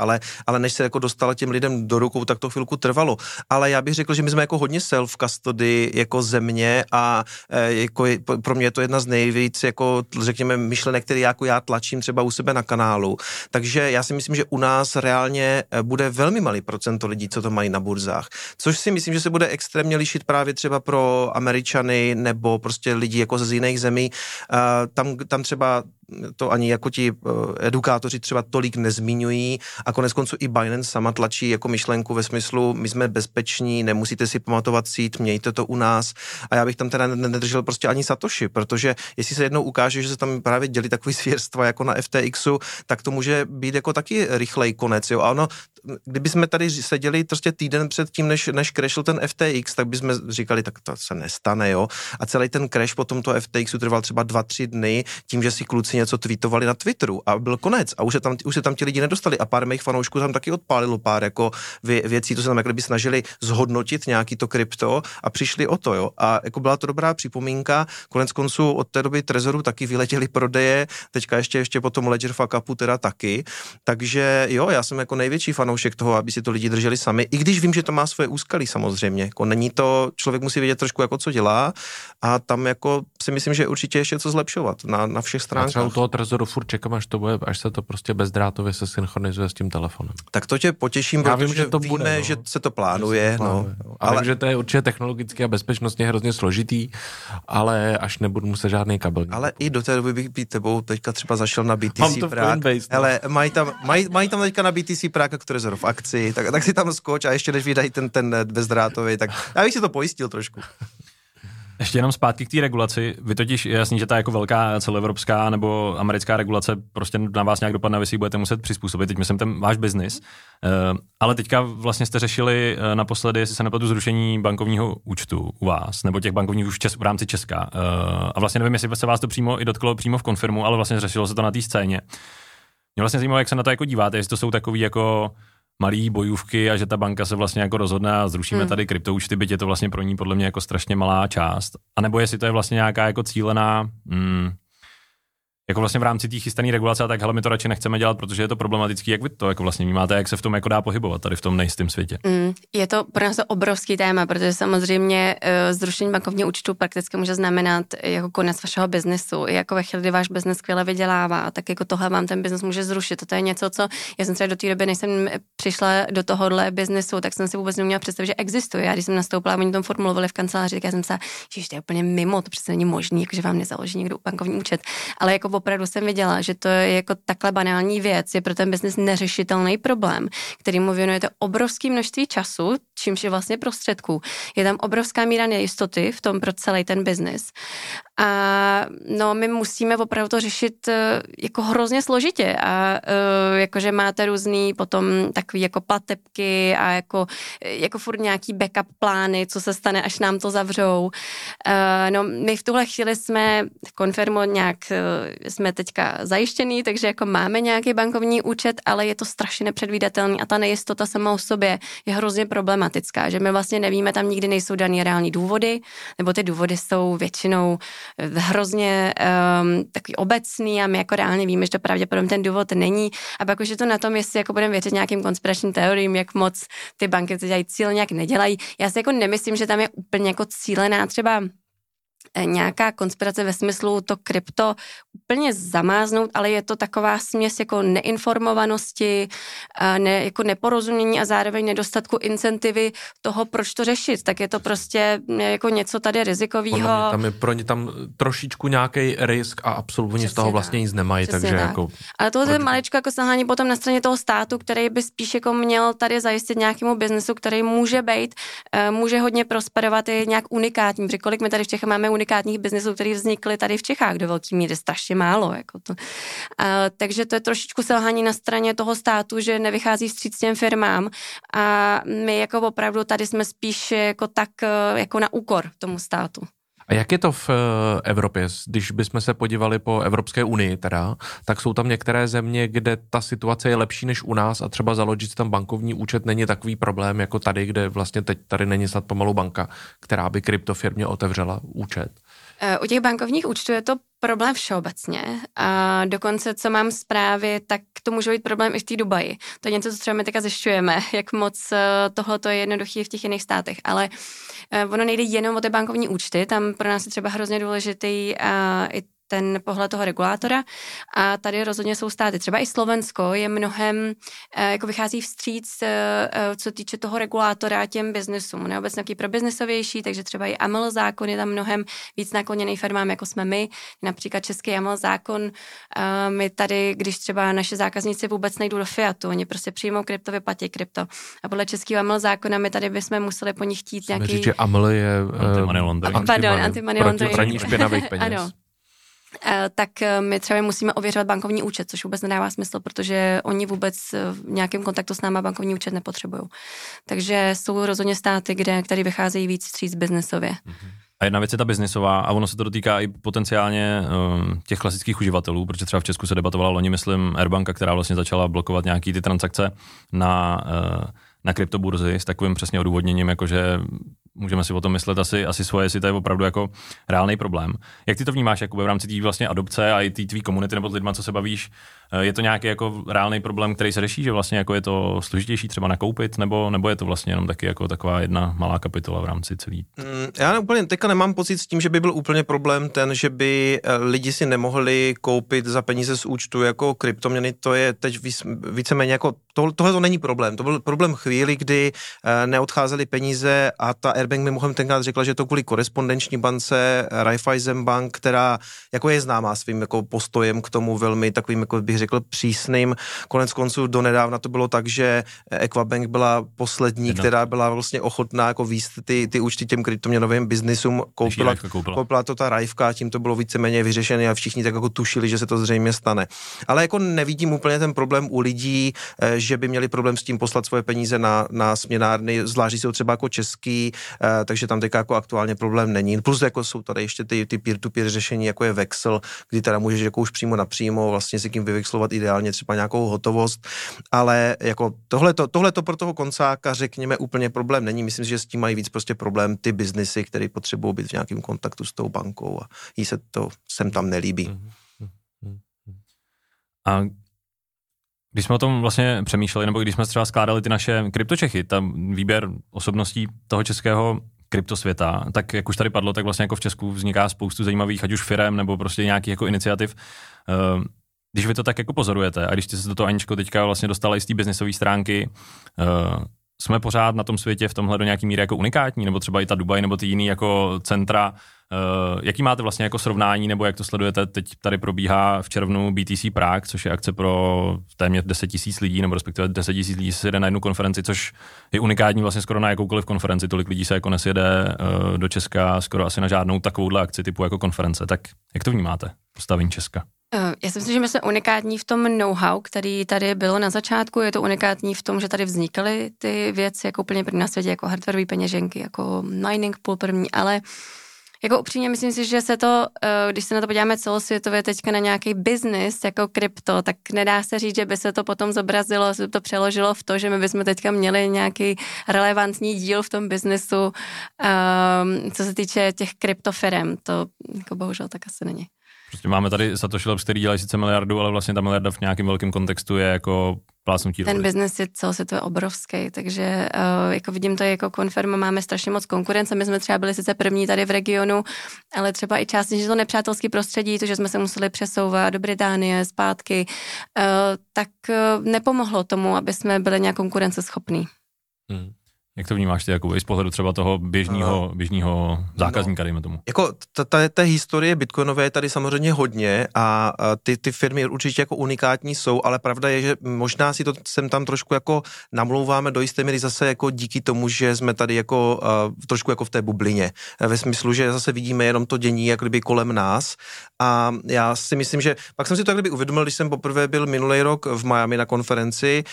ale než se jako dostala těm lidem do rukou, tak to chvilku trvalo. Ale já bych řekl, že my jsme jako hodně self-custody jako země a jako pro mě je to jedna z nejvíc jako řekněme myšlenek, které jako já tlačím třeba u sebe na kanálu. Takže já si myslím, že u nás reálně bude velmi malý procento lidí, co to mají na burzách. Což si myslím, že se bude extrémně lišit právě třeba pro Američany nebo prostě lidi jako z jiných zemí. Tam třeba to ani jako ti edukátoři třeba tolik nezmiňují a koneckonců i Binance sama tlačí jako myšlenku ve smyslu, my jsme bezpeční, nemusíte si pamatovat síť, mějte to u nás a já bych tam teda nedržel prostě ani Satoshi, protože jestli se jednou ukáže, že se tam právě dělí takový svěrstva jako na FTXu, tak to může být jako taky rychlej konec, jo, a ono, kdyby jsme tady seděli prostě týden před tím, než crashil ten FTX, tak bychom říkali, tak to se nestane, jo, a celý ten crash potom to FTXu trval třeba 2-3 dny, tím, že si kluci něco tweetovali na Twitteru a byl konec a už se tam ti lidi nedostali a pár mých fanoušků tam taky odpálilo pár jako věcí, to se tam jak kdyby snažili zhodnotit nějaký to krypto a přišli o to, jo, a jako byla to dobrá připomínka, koneckonců od té doby Trezoru taky vyletěly prodeje, teďka ještě potom Ledger fuck upu teda taky, takže jo, já jsem jako největší fanoušek toho, aby si to lidi drželi sami, i když vím, že to má svoje úskalí samozřejmě, jako není to, člověk musí vědět trošku jako co dělá a tam jako si myslím, že určitě ještě co zlepšovat na všech stránkách. Třeba u toho Trezoru furt čekám, až to bude, až se to prostě bezdrátově se synchronizuje s tím telefonem. Tak to tě potěším, protože vím, že to víme, bude, no. Že se to plánuje. No. Ale vím, že to je určitě technologicky a bezpečnostně hrozně složitý, ale až nebudu muset žádný kabel. Ale i do té doby bych být tebou teďka třeba zašel na BTC Prague. Ale mají tam teďka na BTC Prague Trezor v akci, tak si tam skoč a ještě než vydají ten bezdrátový, tak já bych si to pojistil trošku. Ještě jenom zpátky k té regulaci. Vy totiž je jasný, že ta jako velká celoevropská nebo americká regulace prostě na vás nějak dopadne, vy si ji budete muset přizpůsobit. Teď myslím ten váš biznis. Ale teďka vlastně jste řešili naposledy, jestli se nepletu, zrušení bankovního účtu u vás, nebo těch bankovních účtů v rámci Česka. A vlastně nevím, jestli se vás to přímo i dotklo přímo v Confirmu, ale vlastně řešilo se to na té scéně. Mě vlastně zajímalo, jak se na to jako díváte, jestli to jsou takový jako malý bojůvky a že ta banka se vlastně jako rozhodne a zrušíme tady kryptoúčty, byť je to vlastně pro ní podle mě jako strašně malá část. A nebo jestli to je vlastně nějaká jako cílená, jako vlastně v rámci té chystané regulace a tak, hele, my to radši nechceme dělat, protože je to problematický, jak vy to jako vlastně vnímáte, jak se v tom jako dá pohybovat tady v tom nejistém světě. Je to pro nás to obrovský téma, protože samozřejmě zrušení bankovního účtu prakticky může znamenat jako konec vašeho biznesu. I jako ve chvíli, kdy váš biznes skvěle vydělává, tak jako tohle vám ten biznes může zrušit. To je něco, co já jsem třeba do té doby, než jsem přišla do tohohle biznesu, tak jsem si vůbec neměla představit, že existuje. Já když jsem nastoupila, oni tam formulovali v kanceláři, tak já jsem se, že to je úplně mimo, to přece není možný, že vám nezaloží někdo bankovní účet, ale jako opravdu jsem viděla, že to je jako takhle banální věc, je pro ten biznis neřešitelný problém, kterýmu věnujete obrovské množství času, čímž je vlastně prostředků. Je tam obrovská míra nejistoty v tom pro celý ten biznis. A no, my musíme opravdu to řešit jako hrozně složitě a jakože máte různý potom takový jako platebky a jako furt nějaký backup plány, co se stane, až nám to zavřou. No, my v tuhle chvíli jsme Confirmo nějak jsme teďka zajištěný, takže jako máme nějaký bankovní účet, ale je to strašně nepředvídatelný a ta nejistota sama o sobě je hrozně problematická, že my vlastně nevíme, tam nikdy nejsou daný reální důvody, nebo ty důvody jsou většinou hrozně takový obecný a my jako reálně víme, že to pravděpodobně ten důvod není a pak už je to na tom, jestli jako budeme věřit nějakým konspiračním teoriím, jak moc ty banky se dělají cíl, nějak nedělají. Já si jako nemyslím, že tam je úplně jako cílená třeba nějaká konspirace ve smyslu to krypto úplně zamáznout, ale je to taková směs jako neinformovanosti, jako neporozumění a zároveň nedostatku incentivy toho, proč to řešit. Tak je to prostě jako něco tady rizikového. Tam je pro ně tam trošičku nějaký risk a absolutně z toho vlastně nic nemají. Takže tak. Jako ale tohle je maličko jako selhání potom na straně toho státu, který by spíš jako měl tady zajistit nějakému biznesu, který může být, může hodně prosperovat, je nějak unikátní, protože kolik my tady v Čechách máme unikátních biznesů, které vznikly tady v Čechách do velké míry, strašně málo. Jako to. Takže to je trošičku selhání na straně toho státu, že nevychází vstříc těm firmám a my jako opravdu tady jsme spíš jako tak jako na úkor tomu státu. A jak je to v Evropě? Když bychom se podívali po Evropské unii teda, tak jsou tam některé země, kde ta situace je lepší než u nás a třeba založit tam bankovní účet není takový problém jako tady, kde vlastně teď tady není snad pomalu banka, která by kryptofirmě otevřela účet. U těch bankovních účtů je to problém všeobecně. A dokonce, co mám zprávy, tak to může být problém i v té Dubaji. To je něco, co třeba my teďka zjišťujeme, jak moc tohleto je jednoduchý v těch jiných státech. Ale ono nejde jenom o ty bankovní účty, tam pro nás je třeba hrozně důležitý i ten pohled toho regulátora a tady rozhodně jsou státy. Třeba i Slovensko je mnohem, jako vychází vstříc, co týče toho regulátora těm biznesům. Ne obecně nějaký probiznesovější, takže třeba i AML zákon je tam mnohem víc nakloněný firmám, jako jsme my. Například český AML zákon, my tady, když třeba naše zákazníci vůbec nejdou do fiatu, oni prostě přijmou krypto, vyplatí krypto. A podle českého AML zákona my tady bychom museli po nich chtít nějaký... Říct, že AML je... anti-money laundering. Praní špinavých peněz. Ano. Tak my třeba musíme ověřovat bankovní účet, což vůbec nedává smysl, protože oni vůbec v nějakém kontaktu s náma bankovní účet nepotřebují. Takže jsou rozhodně státy, kde tady vycházejí víc vstříc biznesově. A jedna věc je ta biznesová a ono se to dotýká i potenciálně těch klasických uživatelů, protože třeba v Česku se debatovala loni, myslím, Airbanka, která vlastně začala blokovat nějaký ty transakce na kryptoburzy s takovým přesně odůvodněním, jakože můžeme si o tom myslet asi svoje, jestli to je opravdu jako reálný problém. Jak ty to vnímáš, Jakube, v rámci té vlastně adopce a i té tvý komunity nebo s lidma, co se bavíš? Je to nějaký jako reálný problém, který se řeší, že vlastně jako je to složitější třeba nakoupit, nebo je to vlastně jenom taky jako taková jedna malá kapitola v rámci celý? Já úplně teďka nemám pocit s tím, že by byl úplně problém ten, že by lidi si nemohli koupit za peníze z účtu jako kryptoměny, to je teď víceméně jako, tohle to není problém, to byl problém chvíli, kdy neodcházely peníze a ta Airbank mimochodem tenkrát řekla, že to kvůli korespondenční bance Raiffeisen Bank, která jako je známá svým jako postojem k tomu velmi takovým, jako bych řekl, přísným. Konec konců donedávna to bylo tak, že Equabank byla poslední, která byla vlastně ochotná jako víc ty účty těm kryptoměnovým biznisům, koupila to ta Raifka, tím to bylo víceméně vyřešené a všichni tak jako tušili, že se to zřejmě stane. Ale jako nevidím úplně ten problém u lidí, že by měli problém s tím poslat svoje peníze na směnárny, zvlášť jsou třeba jako český, takže tam teďka jako aktuálně problém není. Plus jako jsou tady ještě ty peer-to-peer řešení, jako je Vexel, kdy teda můžeš jako už přímo vlastně si kým vyvexlovat ideálně třeba nějakou hotovost, ale jako tohle to pro toho koncáka řekněme úplně problém není. Myslím si, že s tím mají víc prostě problém ty biznisy, které potřebují být v nějakém kontaktu s tou bankou a jí se to sem tam nelíbí. A když jsme o tom vlastně přemýšleli, nebo když jsme třeba skládali ty naše kryptočechy, tam výběr osobností toho českého kryptosvěta, tak jak už tady padlo, tak vlastně jako v Česku vzniká spoustu zajímavých, ať už firem, nebo prostě nějakých jako iniciativ. Když vy to tak jako pozorujete a když jste se do toho, Aničko, teďka vlastně dostala i z té biznisové stránky, jsme pořád na tom světě v tomhle do nějaký míry jako unikátní, nebo třeba i ta Dubaj, nebo ty jiný jako centra. Jaký máte vlastně jako srovnání, nebo jak to sledujete? Teď tady probíhá v červnu BTC Prague, což je akce pro téměř 10 000 lidí, nebo respektive 10 000 lidí se jede na jednu konferenci, což je unikátní vlastně skoro na jakoukoliv konferenci. Tolik lidí se jako nesjede do Česka skoro asi na žádnou takovouhle akci typu jako konference. Tak jak to vnímáte, postavení Česka? Já si myslím, že my jsme unikátní v tom know-how, který tady bylo na začátku. Je to unikátní v tom, že tady vznikaly ty věci jako úplně první na světě, jako hardwareové peněženky, jako mining pool první, ale jako upřímně myslím si, že se to, když se na to podíváme celosvětově teďka na nějaký biznis jako krypto, tak nedá se říct, že by se to potom zobrazilo, se to přeložilo v to, že my bychom teďka měli nějaký relevantní díl v tom biznesu, co se týče těch kryptofirem. To jako bohužel tak asi není. Prostě máme tady Satoshi Labs, který dělají sice miliardu, ale vlastně ta miliarda v nějakém velkém kontextu je jako plásnutí. Ten biznes je celosvětově obrovský, takže jako vidím to jako Confirmo, máme strašně moc konkurence. My jsme třeba byli sice první tady v regionu, ale třeba i částečně to nepřátelské prostředí, to, že jsme se museli přesouvat do Británie zpátky, tak nepomohlo tomu, aby jsme byli nějak konkurenceschopní. Hmm. Jak to vnímáš ty, Jakub, i z pohledu třeba toho běžného zákazníka, dejme tomu? Jako té historie bitcoinové je tady samozřejmě hodně a ty firmy určitě jako unikátní jsou, ale pravda je, že možná si to sem tam trošku jako namlouváme do jisté míry zase jako díky tomu, že jsme tady jako trošku jako v té bublině. Ve smyslu, že zase vidíme jenom to dění jak kdyby kolem nás a já si myslím, že pak jsem si to jak kdyby uvědomil, když jsem poprvé byl minulý rok v Miami na konferenci,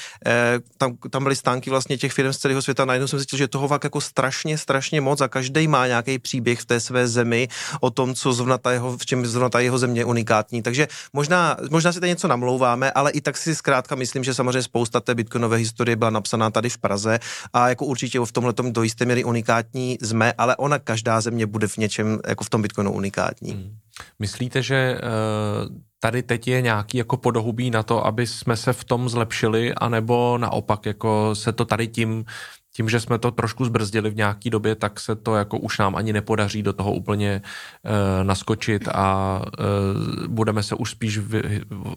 tam byly stánky vlastně těch firm z celého světa, najednou jsem zjistil, že toho fakt jako strašně moc a každý má nějaký příběh v té své zemi o tom, co zrovna v čem zrovna ta jeho země je unikátní. Takže možná si tady něco namlouváme, ale i tak si zkrátka myslím, že samozřejmě spousta té bitcoinové historie byla napsaná tady v Praze a jako určitě v tomhletom do jisté míry unikátní jsme, ale ona každá země bude v něčem jako v tom bitcoinu unikátní. Myslíte, že tady teď je nějaký jako podohubí na to, aby jsme se v tom zlepšili, anebo naopak jako se to tady tím tím, že jsme to trošku zbrzdili v nějaký době, tak se to jako už nám ani nepodaří do toho úplně naskočit a budeme se už spíš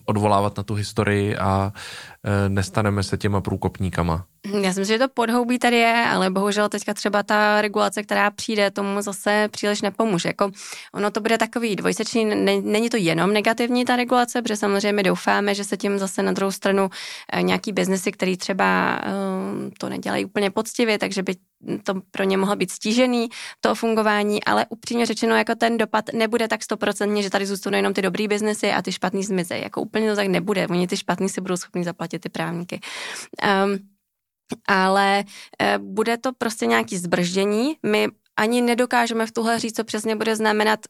odvolávat na tu historii a nestaneme se těma průkopníkama. Já si myslím, že to podhoubí tady je, ale bohužel teďka třeba ta regulace, která přijde, tomu zase příliš nepomůže. Jako ono to bude takový dvojsečný, není to jenom negativní ta regulace, protože samozřejmě doufáme, že se tím zase na druhou stranu nějaký biznesy, který třeba to nedělají úplně poctivě, takže by to pro ně mohlo být stížený, toho fungování, ale upřímně řečeno, jako ten dopad nebude tak 100%, že tady zůstanou jenom ty dobrý biznesy a ty špatný zmizí. Jako úplně to tak nebude, oni ty špatný si budou schopni zaplatit ty právníky. Ale bude to prostě nějaký zbrždění. My ani nedokážeme v tuhle říct, co přesně bude znamenat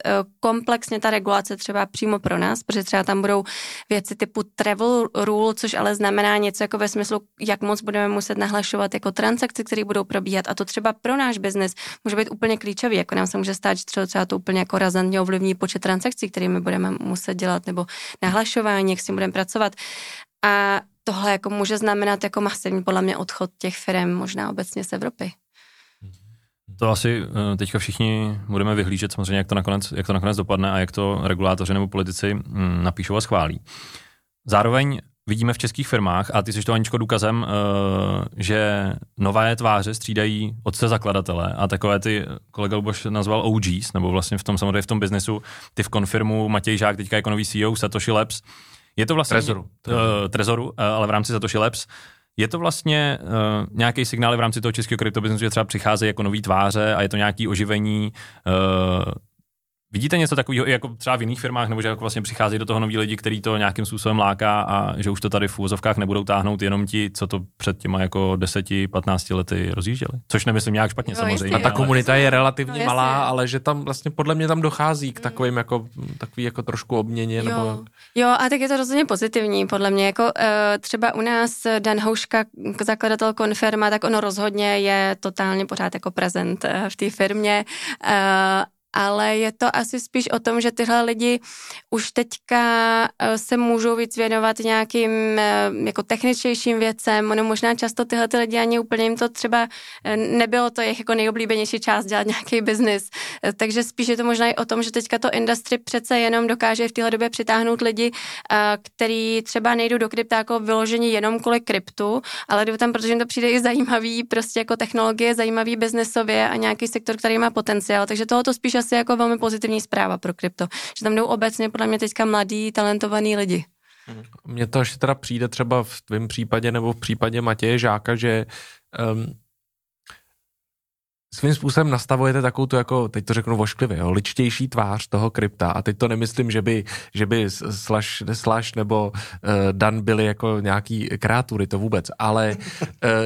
komplexně ta regulace třeba přímo pro nás, protože třeba tam budou věci typu travel rule, což ale znamená něco jako ve smyslu, jak moc budeme muset nahlašovat jako transakce, které budou probíhat, a to třeba pro náš biznis může být úplně klíčový, jako nám se může stát, že třeba to úplně jako razantně ovlivní počet transakcí, kterými budeme muset dělat, nebo nahlašování, jak s tím budeme pracovat. A tohle jako může znamenat jako masivní podle mě odchod těch firem možná obecně z Evropy. To asi teďka všichni budeme vyhlížet samozřejmě, jak to nakonec dopadne a jak to regulátoři nebo politici napíšou a schválí. Zároveň vidíme v českých firmách, a ty jsi to, Aničko, důkazem, že nové tváře střídají otce zakladatele a takové ty, kolega Luboš nazval OGs, nebo vlastně v tom samozřejmě v tom biznesu, ty v Confirmu, Matěj Žák, teďka jako nový CEO, Satoshi Labs. Je to vlastně Trezoru, ale v rámci Satoshi Labs. Je to vlastně nějaký signál v rámci toho českého kryptobiznesu, že třeba přicházejí jako nový tváře a je to nějaký oživení. Vidíte něco takového jako třeba v jiných firmách, nebo že jako vlastně přicházejí do toho noví lidi, který to nějakým způsobem láká a že už to tady v úvozovkách nebudou táhnout jenom ti, co to před těma jako 10-15 lety rozjížděli. Což nemyslím nějak špatně, no, samozřejmě. Jistý, a ta komunita je relativně malá, ale že tam vlastně podle mě tam dochází k takovým jako takový jako trošku obměně. Jo. Nebo... jo, a tak je to rozhodně pozitivní, podle mě. Jako třeba u nás Dan Houška, zakladatel Confirma, tak ono rozhodně je totálně pořád jako prezent v té firmě. Ale je to asi spíš o tom, že tyhle lidi už teďka se můžou víc věnovat nějakým jako techničtějším věcem. Ono možná často tyhle ty lidi ani úplně jim to třeba nebylo to jejich jako nejoblíbenější část dělat nějaký biznis. Takže spíš je to možná i o tom, že teďka to industry přece jenom dokáže v téhle době přitáhnout lidi, který třeba nejdou do krypta jako vyložení jenom kvůli kryptu, ale jdou tam, protože jim to přijde i zajímavý, prostě jako technologie, zajímavý biznesově a nějaký sektor, který má potenciál. Takže tohle to spíš asi jako velmi pozitivní zpráva pro krypto. Že tam jdou obecně podle mě teďka mladí, talentovaní lidi. Mně to až teda přijde třeba v tvém případě nebo v případě Matěje Žáka, že svým způsobem nastavujete takovou tu, jako, teď to řeknu vošklivě, jo, ličtější tvář toho krypta. A teď to nemyslím, že by slash nebo Dan byli jako nějaký kreatury, to vůbec. Ale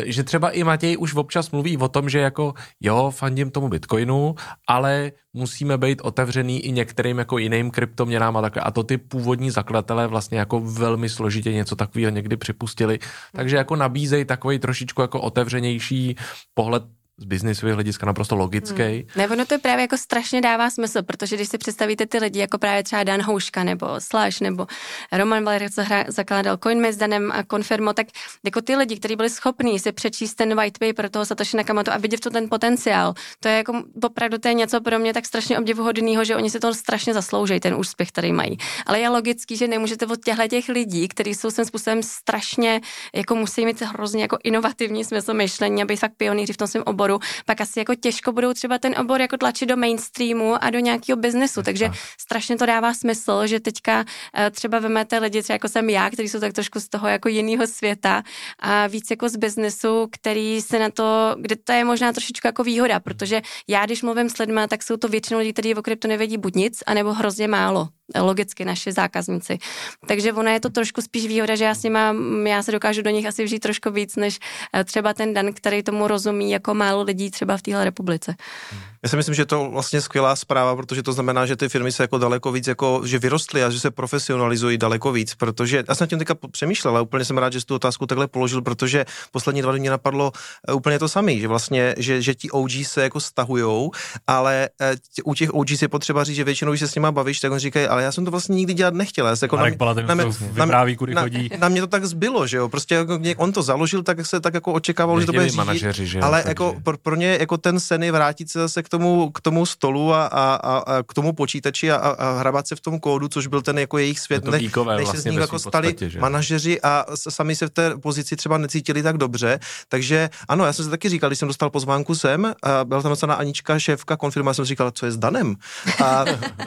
že třeba i Matěj už občas mluví o tom, že jako jo, fandím tomu Bitcoinu, ale musíme být otevřený i některým jako jiným kryptoměnám a takhle. A to ty původní zakladatelé vlastně jako velmi složitě něco takového někdy připustili. Takže jako nabízejí takový trošičku jako otevřenější pohled z biznisových hlediska, naprosto logický. Ne, ono to právě jako strašně dává smysl, protože když si představíte ty lidi, jako právě třeba Dan Houška nebo Slash nebo Roman Valihrachty, co zakládal Coinbase s Danem a Confirmo, tak jako ty lidi, kteří byli schopní si přečíst ten white paper toho Satoshi Nakamoto a vidět to ten potenciál, to je jako opravdu to je něco pro mě tak strašně obdivuhodného, že oni si toho strašně zaslouží, ten úspěch, který mají. Ale je logický, že nemůžete od těch lidí, kteří jsou svým způsobem strašně jako musí mít hrozně jako inovativní smysl myšlení, aby fakt pionýři v tom svém oboru, pak asi jako těžko budou třeba ten obor jako tlačit do mainstreamu a do nějakého biznesu, takže strašně to dává smysl, že teďka třeba vemete lidi, třeba jako jsem já, kteří jsou tak trošku z toho jako jiného světa a víc jako z biznesu, který se na to, kde to je možná trošičku jako výhoda, protože já, když mluvím s lidma, tak jsou to většinou lidi, kteří o kryptu nevědí buď nic, anebo hrozně málo. Logicky naši zákazníci. Takže ona je to trošku spíš výhoda, že já se dokážu do nich asi vžít trošku víc, než třeba ten Dan, který tomu rozumí jako málo lidí třeba v téhle republice. Já si myslím, že je to vlastně skvělá zpráva, protože to znamená, že ty firmy se jako daleko víc, jako, že vyrostly a že se profesionalizují daleko víc, protože já jsem nad tím teďka přemýšlel a úplně jsem rád, že jsi tu otázku takhle položil, protože poslední 2 dny mě napadlo úplně to samé, že vlastně, že ti OG se jako stahujou, ale u těch OG je potřeba říct, že většinou, když se s nima bavíš, tak on říkají, ale já jsem to vlastně nikdy dělat nechtěl. Jako na mě to tak zbylo, že jo, prostě jako, on to založil, tak se tak jako očekával, že to bude řídit, ale takže jako pro ně jako ten sen je vrátit se zase k tomu stolu a k tomu počítači a hrabat se v tom kódu, což byl ten jako jejich svět, než vlastně se z ní jako stali manažeři a sami se v té pozici třeba necítili tak dobře, takže ano, já jsem se taky říkal, když jsem dostal pozvánku sem, byla tam docela Anička, šéfka Confirma, jsem říkal, co je s Danem?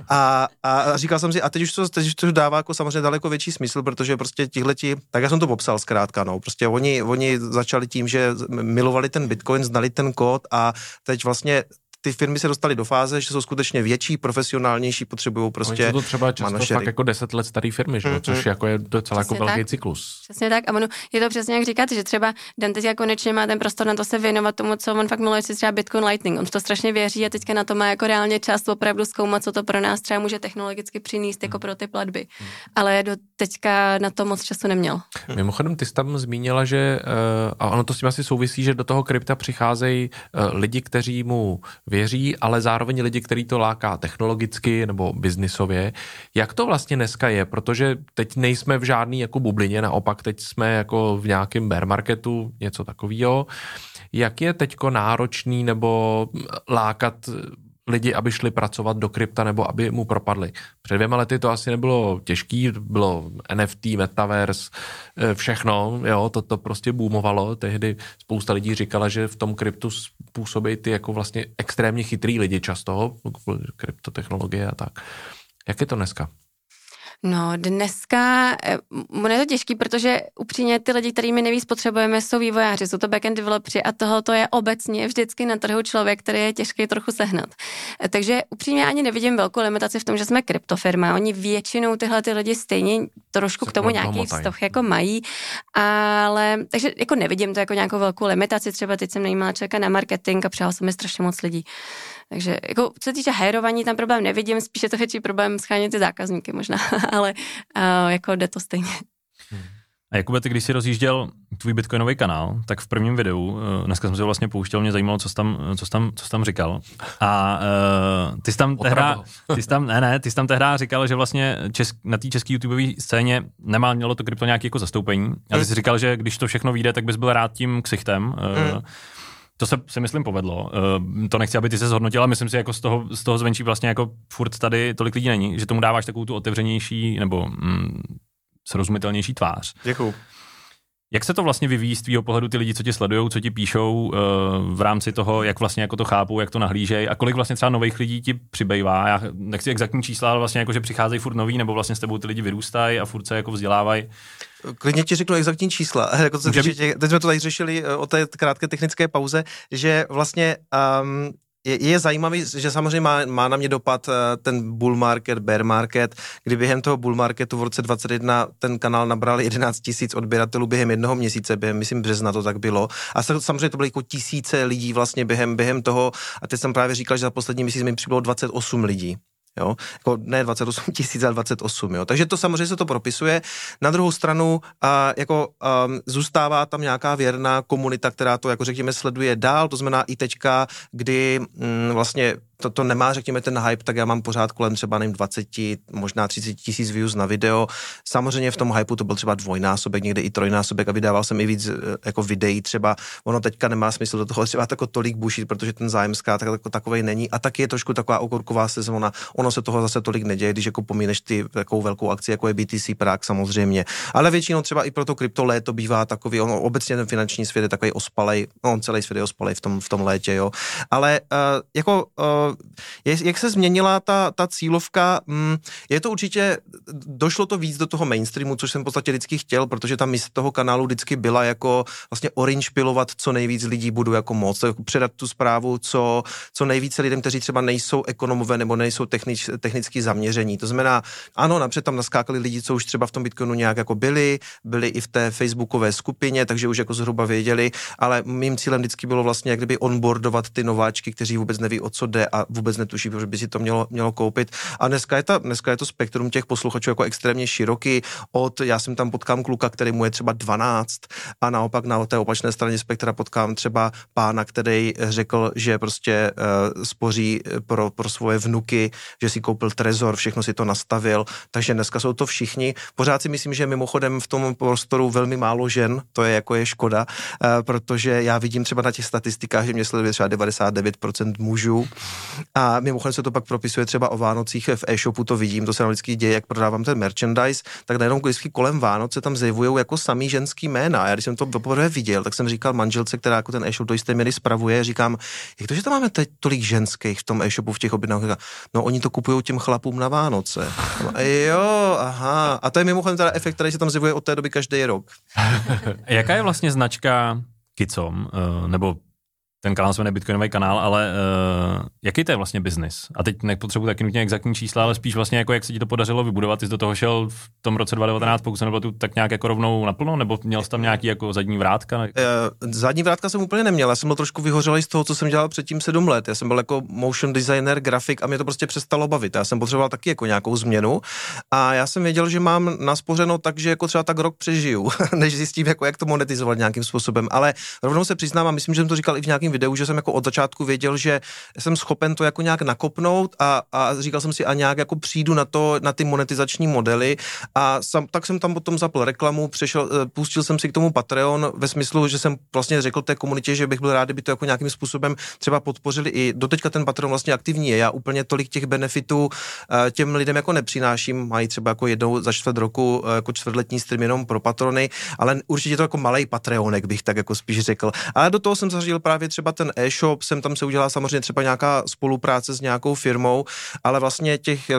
A říkal jsem si, a teď už to dává jako samozřejmě daleko větší smysl, protože prostě tihleti, tak já jsem to popsal zkrátka, no, prostě oni začali tím, že milovali ten Bitcoin, znali ten kód a teď vlastně ty firmy se dostaly do fáze, že jsou skutečně větší, profesionálnější, potřebují prostě manažery. Oni jsou to třeba často fakt jako 10 let starý firmy, že? Což jako je docela přesně jako velký cyklus. Přesně tak. A ono, je to přesně jak říkáte, že třeba Dan teďka konečně má ten prostor na to se věnovat tomu, co on fakt miluje, třeba Bitcoin Lightning. On to strašně věří a teďka na to má jako reálně čas opravdu zkoumat, co to pro nás třeba může technologicky přinést jako pro ty platby. Ale do teďka na to moc času neměl. Mimochodem, ty jsi tam zmínila, že a ono to s tím asi souvisí, že do toho krypta přicházejí lidi, kteří mu věří, ale zároveň lidi, který to láká technologicky nebo biznisově. Jak to vlastně dneska je? Protože teď nejsme v žádný jako bublině, naopak teď jsme jako v nějakém bear marketu, něco takového. Jak je teďko náročný nebo lákat lidi, aby šli pracovat do krypta nebo aby mu propadli? Před 2 lety to asi nebylo těžký, bylo NFT, metaverse, všechno, jo, to prostě boomovalo. Tehdy spousta lidí říkala, že v tom kryptu způsobí ty jako vlastně extrémně chytrý lidi často, kryptotechnologie a tak. Jak je to dneska? No, dneska je to těžký, protože upřímně ty lidi, kterými nejvíc potřebujeme, jsou vývojáři, jsou to backend developři a tohoto je obecně vždycky na trhu člověk, který je těžký trochu sehnat. Takže upřímně ani nevidím velkou limitaci v tom, že jsme kryptofirma. Oni většinou tyhle ty lidi stejně trošku k tomu nějaký vztah jako mají, ale takže jako nevidím to jako nějakou velkou limitaci. Třeba teď jsem najímala člověka na marketing a přijalo se mi strašně moc lidí. Takže jako, co se týče hajrování, tam problém nevidím, spíše to větší problém schánět ty zákazníky možná, ale jako jde to stejně. A Jakube, ty když jsi rozjížděl tvůj bitcoinový kanál, tak v prvním videu, dneska jsem si ho vlastně pouštěl, mě zajímalo, co jsi tam říkal. A ty jsi tam tehda říkal, že vlastně na té české YouTubeové scéně mělo to krypto nějaké jako zastoupení. A ty jsi říkal, že když to všechno vyjde, tak bys byl rád tím ksichtem. To se si myslím povedlo. To nechci, aby ty se zhodnotila, myslím si jako z toho zvenčí vlastně jako furt tady tolik lidí není, že tomu dáváš takovou tu otevřenější nebo srozumitelnější tvář. Děkuju. Jak se to vlastně vyvíjí z tvýho pohledu ty lidi, co ti sledujou, co ti píšou v rámci toho, jak vlastně jako to chápou, jak to nahlížejí a kolik vlastně třeba nových lidí ti přibývá? Já nechci exaktní čísla, ale vlastně jako, že přicházejí furt noví nebo vlastně s tebou ty lidi vyrůstají a furt se jako vzdělávají. Klidně ti řeknu exaktní čísla. Teď jsme to tady řešili o té krátké technické pauze, že vlastně je zajímavý, že samozřejmě má na mě dopad ten bull market, bear market, kdy během toho bull marketu v roce 2021 ten kanál nabral 11 000 odběratelů během 1 měsíce, během, myslím, března to tak bylo. A samozřejmě to byly jako tisíce lidí vlastně během toho. A teď jsem právě říkal, že za poslední měsíc mi přibylo 28 lidí. Jo, jako ne 28 000, ale 28, jo. Takže to samozřejmě se to propisuje. Na druhou stranu zůstává tam nějaká věrná komunita, která to, jako řekněme, sleduje dál, to znamená i teďka, kdy vlastně to nemá, řekněme, ten hype, tak já mám pořád kolem třeba 20, možná 30 000 views na video. Samozřejmě v tom hypeu to byl třeba 2násobek, někde i 3násobek a vydával jsem i víc jako videí třeba. Ono teďka nemá smysl do toho třeba tako tolik bušit, protože ten zájem jako takovej není a taky je trošku taková okurková sezóna. Ono se toho zase tolik neděje, když jako pomíneš ty takovou velkou akci, jako je BTC Prague samozřejmě. Ale většinou třeba i pro to krypto léto bývá takový, ono obecně ten finanční svět je takový ospalej, on celý svět je ospalej v tom létě, jo. Ale jak se změnila ta cílovka, je to určitě, došlo to víc do toho mainstreamu, což jsem v podstatě vždycky chtěl, protože ta mise toho kanálu vždycky byla jako vlastně orange pilovat, co nejvíc lidí budu jako moc, předat tu zprávu, co nejvíce lidem, kteří třeba nejsou ekonomové nebo nejsou technici, technické zaměření. To znamená, ano, napřed tam naskákali lidi, co už třeba v tom Bitcoinu nějak jako byli i v té facebookové skupině, takže už jako zhruba věděli, ale mým cílem vždycky bylo vlastně jak kdyby onboardovat ty nováčky, kteří vůbec neví, o co jde a vůbec netuší, že by si to mělo koupit. A dneska je to spektrum těch posluchačů jako extrémně široký. Já jsem tam potkám kluka, který mu je třeba 12, a naopak na té opačné straně spektra potkám třeba pána, který řekl, že prostě spoří pro svoje vnuky, že si koupil Trezor, všechno si to nastavil, takže dneska jsou to všichni. Pořád si myslím, že mimochodem v tom prostoru velmi málo žen, to je jako je škoda, protože já vidím třeba na těch statistikách, že mě sleduje třeba 99% mužů a mimochodem se to pak propisuje třeba o Vánocích v e-shopu, to vidím, to se nám vždycky děje, jak prodávám ten merchandise, tak najednou vždycky kolem Vánoc se tam zjevujou jako samý ženský jména. Já když jsem to poprvé viděl, tak jsem říkal manželce, která jako ten e-shop do jisté míry spravuje, říkám, jak to, že tam máme teď tolik ženských v tom e-shopu v těch objednávkách? No oni to kupují těm chlapům na Vánoce. Jo, aha. A to je mimochodem teda efekt, který se tam zjevuje od té doby každý rok. Jaká je vlastně značka Kicom, nebo ten kanál se jmenuje Bitcoinovej kanál, ale jaký to je vlastně biznis? A teď nepotřebuji taky nutně exaktní čísla, ale spíš vlastně jako jak se ti to podařilo vybudovat, ty jsi do toho šel v tom roce 2019, pokud se nebyl tak nějak jako rovnou naplno, nebo měl jsi tam nějaký jako zadní vrátka? Zadní vrátka jsem úplně neměl, já jsem byl trošku vyhořelý z toho, co jsem dělal předtím 7 let, já jsem byl jako motion designer, grafik a mě to prostě přestalo bavit, já jsem potřeboval taky jako nějakou změnu a já jsem věděl, že mám naspořeno tak, že jako třeba tak rok přežiju, než zjistím jako jak to monetizovat nějakým způsobem, ale rovnou se přiznám a myslím, že jsem to říkal i v nějakým videu, že jsem jako od začátku věděl, že jsem schopen to jako nějak nakopnout a říkal jsem si a nějak jako přijdu na to, na ty monetizační modely a tak jsem tam potom zapl reklamu, pustil jsem si k tomu Patreon ve smyslu, že jsem vlastně řekl té komunitě, že bych byl rád, kdyby to jako nějakým způsobem třeba podpořili i doteďka ten Patreon vlastně aktivní je, já úplně tolik těch benefitů těm lidem jako nepřináším, mají třeba jako jednou za čtvrt roku jako čtvrtletní stream jenom pro patrony, ale určitě to jako malej Patreonek bych tak jako spíš řekl. Ale do toho jsem zařadil právě třeba ten e-shop, sem tam se udělá samozřejmě třeba nějaká spolupráce s nějakou firmou, ale vlastně těch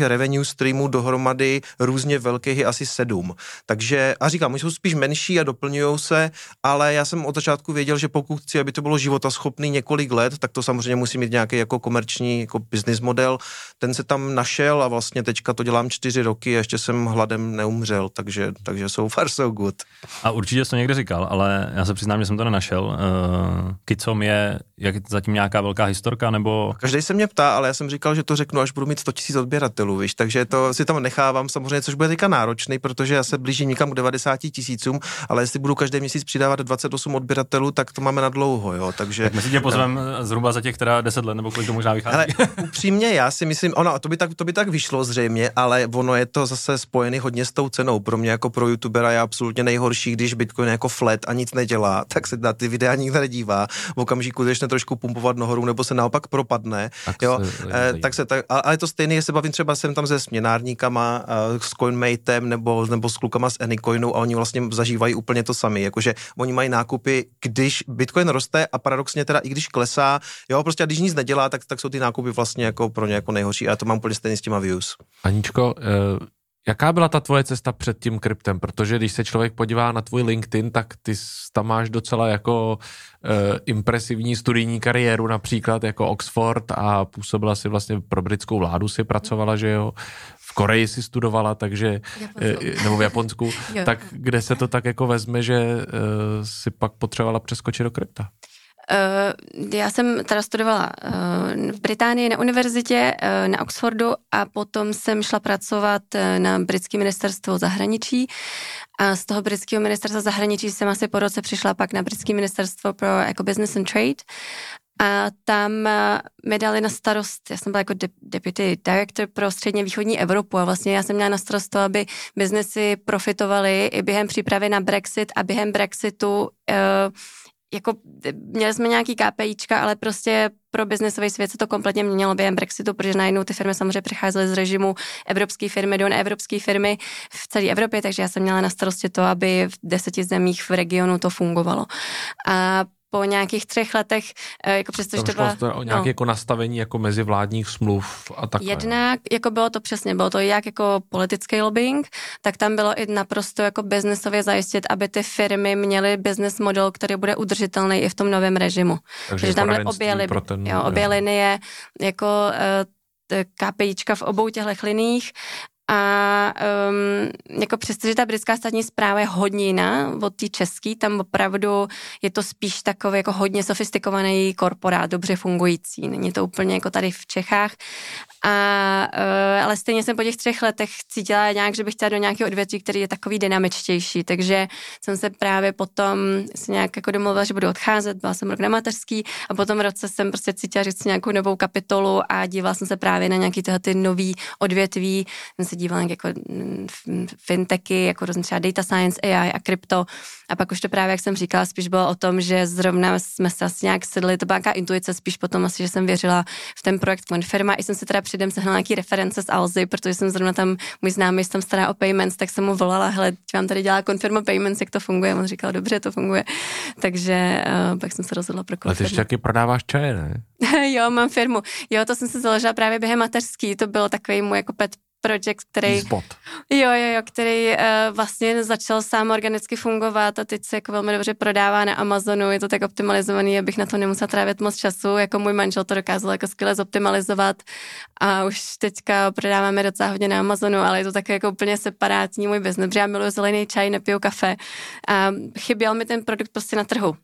revenue streamů dohromady různě velkých je asi 7. Takže, a říkám, oni jsou spíš menší a doplňujou se, ale já jsem od začátku věděl, že pokud chci, aby to bylo životaschopný několik let, tak to samozřejmě musí mít nějaký jako komerční jako business model. Ten se tam našel a vlastně teďka to dělám 4 roky a ještě jsem hladem neumřel, takže so far so good. A určitě jsi to někde říkal, ale já se přiznám, že jsem to nenašel. Kicom je, jak zatím nějaká velká historka, nebo... Každý se mě ptá, ale já jsem říkal, že to řeknu, až budu mít 100 000 odběratelů, víš, takže to si tam nechávám samozřejmě, což bude teďka náročný, protože já se blížím někam k 90 000, ale jestli budu každý měsíc přidávat 28 odběratelů, tak to máme na dlouho, jo, takže... Tak my si tě pozvem zhruba za těch teda 10 let, nebo kolik to možná vychází. Ale upřímně, já si myslím, ono, to by tak vyšlo zřejmě, ale ono je to zase spojený hodně s tou cenou. Pro mě jako pro youtubera je absolutně nejhorší, když Bitcoin jako flat a nic nedělá, tak se na ty videa nikdo nedívá. V okamžiku začne trošku pumpovat nahoru, nebo se naopak propadne. Ale to stejné se bavím třeba jsem tam se směnárníkama, s CoinMatem nebo s klukama z Anycoinu a oni vlastně zažívají úplně to samé. Jakože oni mají nákupy, když Bitcoin roste a paradoxně teda i když klesá, jo, prostě a když nic nedělá, tak jsou ty nákupy vlastně jako pro ně jako nejhorší a to mám úplně stejně s těma views. Aničko, jaká byla ta tvoje cesta před tím kryptem? Protože když se člověk podívá na tvůj LinkedIn, tak ty tam máš docela jako impresivní studijní kariéru, například jako Oxford a působila si vlastně pro britskou vládu, si pracovala, že jo, v Koreji si studovala, takže, nebo v Japonsku, tak kde se to tak jako vezme, že si pak potřebovala přeskočit do krypta? Já jsem teda studovala v Británii na univerzitě, na Oxfordu a potom jsem šla pracovat na britské ministerstvo zahraničí a z toho britského ministerstva zahraničí jsem asi po roce přišla pak na britské ministerstvo pro jako business and trade a tam mi dali na starost, já jsem byla jako deputy director pro středně východní Evropu a vlastně já jsem měla na starost to, aby biznesy profitovaly i během přípravy na Brexit a během Brexitu jako měli jsme nějaký KPIčka, ale prostě pro biznesový svět se to kompletně měnilo během Brexitu, protože najednou ty firmy samozřejmě přecházely z režimu evropské firmy do neevropské firmy v celé Evropě, takže já jsem měla na starosti to, aby v 10 zemích v regionu to fungovalo. A po nějakých 3 letech, jako přestože to byla... o nějaké jako nastavení jako mezivládních smluv a takové. Jednak, jako bylo to jak jako politický lobbying, tak tam bylo i naprosto jako biznesově zajistit, aby ty firmy měly business model, který bude udržitelný i v tom novém režimu. Takže tam byly obě linie, jako KPIčka v obou těchto liních. A jako přestože ta britská státní správa je hodně jiná od té české, tam opravdu je to spíš takový jako hodně sofistikovaný korporát, dobře fungující. Není to úplně jako tady v Čechách. Ale stejně jsem po těch 3 letech cítila nějak, že bych chtěla do nějakého odvětví, který je takový dynamičtější, takže jsem se právě potom se nějak jako domluvila, že budu odcházet, byla jsem rok na mateřský a potom v roce jsem prostě cítila, že chci nějakou novou kapitolu a dívala jsem se právě na nějaký tyhle ty nový odvětví, jsem se dívala jako fintechy, jako různě třeba data science, AI a krypto a pak už to právě, jak jsem říkala, spíš bylo o tom, že zrovna jsme se asi nějak sedli, to byla nějaká intuice, spíš potom asi, že jsem věřila v ten projekt Confirma i jsem se teda předem sehnala nějaký reference z Alzy, protože jsem zrovna tam, můj známý tam stará o payments, tak jsem mu volala, hele, vám tady dělá Confirmo payments, jak to funguje? On říkal, dobře, to funguje. Takže pak jsem se rozhodla pro Confirmo. Ale ty ještě taky prodáváš čaje, ne? Jo, mám firmu. Jo, to jsem se založila právě během mateřský, to bylo takový můj jako pet project, který... Spot. Jo, který vlastně začal sám organicky fungovat a teď se jako velmi dobře prodává na Amazonu, je to tak optimalizovaný, abych na to nemusela trávit moc času, jako můj manžel to dokázal jako skvěle zoptimalizovat a už teďka prodáváme docela hodně na Amazonu, ale je to tak jako úplně separátní můj biznes, protože já miluji zelený čaj, nepiju kafe a chyběl mi ten produkt prostě na trhu.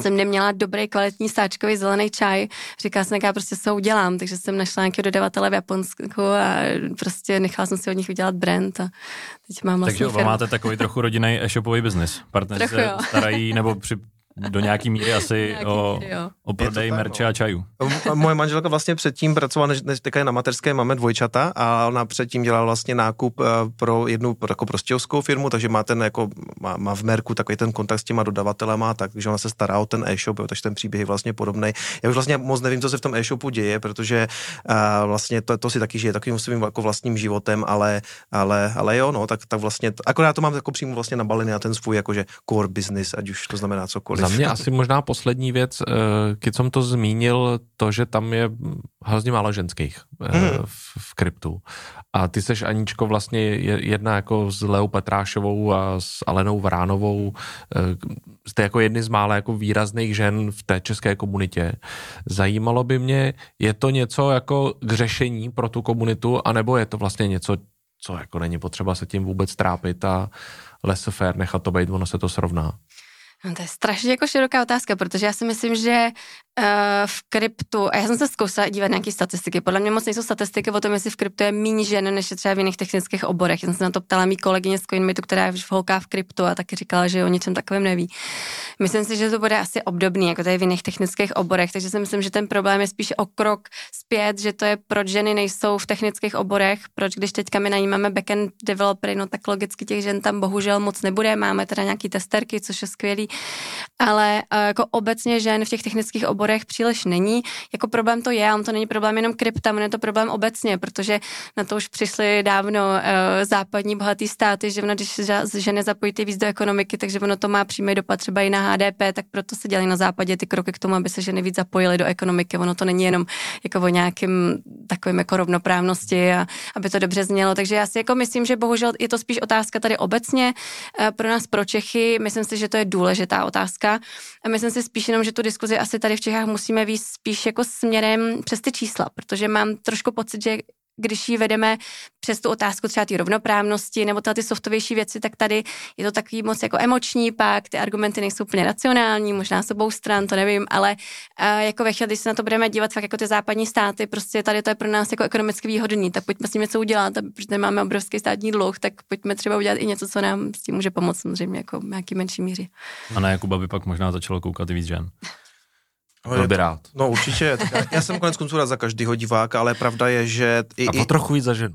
Jsem neměla dobrý kvalitní sáčkový zelený čaj. Říkala jsem, jak já prostě se udělám, takže jsem našla nějakého dodavatele v Japonsku a prostě nechala jsem si od nich udělat brand a teď mám vlastní firmu. Takže máte takový trochu rodinný e-shopový biznis. Partneři se starají nebo do nějaký míry asi o prodej merče a čajů. Moje manželka vlastně předtím pracovala, než teďka je na mateřské, máme dvojčata a ona předtím dělala vlastně nákup pro jednu jako prostějovskou firmu, takže má ten jako, má v merku takový ten kontakt s těma dodavatelema, takže ona se stará o ten e-shop, takže ten příběh je vlastně podobnej. Já už vlastně moc nevím, co se v tom e-shopu děje, protože vlastně to si taky žije takovým svým jako vlastním životem, ale jo, no, tak vlastně, akorát to mám jako přímo vlastně nabalený na ten svůj jakože core business, ať už to znamená cokoliv. Za mě asi možná poslední věc, Kicom to zmínil, to, že tam je hrozně málo ženských v kryptu. A ty seš, Aničko, vlastně jedna jako s Leou Petrášovou a s Alenou Vránovou. Jste jako jedny z mála jako výrazných žen v té české komunitě. Zajímalo by mě, je to něco jako k řešení pro tu komunitu, anebo je to vlastně něco, co jako není potřeba se tím vůbec trápit a laissez-faire, nechat to být, ono se to srovná. To je strašně jako široká otázka, protože já si myslím, že v kryptu, a já jsem se zkoušela dívat nějaké statistiky, podle mě moc nejsou statistiky o tom, jestli v kryptu je méně žen, než je třeba v jiných technických oborech. Já jsem se na to ptala mý kolegyně z Coinbase, která je v holkách v kryptu a taky říkala, že o ničem takovém neví. Myslím si, že to bude asi obdobný, jako tady v jiných technických oborech, takže si myslím, že ten problém je spíš o krok zpět, že to je, proč ženy nejsou v technických oborech, proč když teďka my najímáme backend developery, no tak logicky těch žen tam bohužel moc nebude, máme teda nějaký testerky, což je skvělý, ale jako obecně žen v těch technických oborech příliš není. Jako problém to je, on to není problém jenom krypta, on je to problém obecně, protože na to už přišly dávno západní bohatý státy, že ono, když ženy zapojí ty víc do ekonomiky, takže ono to má přímý dopad třeba i na HDP, tak proto se dělají na západě ty kroky k tomu, aby se ženy víc zapojily do ekonomiky. Ono to není jenom jako o nějakým takovým jako rovnoprávnosti a aby to dobře znělo. Takže já si jako myslím, že bohužel je to spíš otázka tady obecně pro nás, pro Čechy. Myslím si, že to je důležitá otázka. A myslím si spíš jenom, že tu diskuzi asi tady v Čechách musíme víc spíš jako směrem přes ty čísla, protože mám trošku pocit, že když ji vedeme přes tu otázku třeba ty rovnoprávnosti nebo ty softovější věci, tak tady je to takový moc jako emoční pak, ty argumenty nejsou úplně racionální, možná s obou stran, to nevím, ale jako ve chvíli, když se na to budeme dívat fakt jako ty západní státy, prostě tady to je pro nás jako ekonomicky výhodný, tak pojďme s tím něco udělat, protože máme obrovský státní dluh, tak pojďme třeba udělat i něco, co nám s tím může pomoct, samozřejmě jako nějaký menší míře. A na Jakuba by pak možná začalo koukat i víc žen. No určitě. Já jsem koneckonců rád za každýho diváka, ale pravda je, že... A trochu víc za ženu.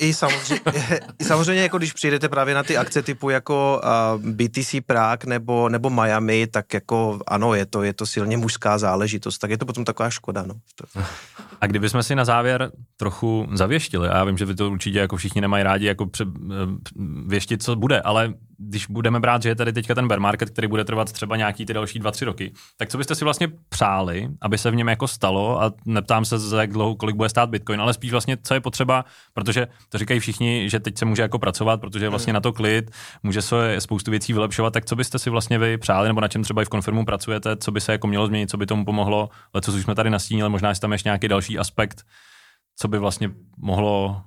Samozřejmě, jako když přijdete právě na ty akce typu jako BTC Prague nebo Miami, tak jako ano, je to silně mužská záležitost, tak je to potom taková škoda, no. A kdybychom si na závěr trochu zavěštili, a já vím, že vy to určitě jako všichni nemají rádi jako věštit, co bude, ale když budeme brát, že je tady teďka ten bear market, který bude trvat třeba nějaký ty další 2-3 roky, tak co byste si vlastně přáli, aby se v něm jako stalo, a neptám se za jak dlouho, kolik bude stát Bitcoin, ale spíš vlastně, co je potřeba, protože to říkají všichni, že teď se může jako pracovat, protože je vlastně na to klid, může se spoustu věcí vylepšovat, tak co byste si vlastně vy přáli, nebo na čem třeba i v Confirmu pracujete, co by se jako mělo změnit, co by tomu pomohlo, ale co už jsme tady nastínili, možná je tam ještě nějaký další aspekt, co by vlastně mohlo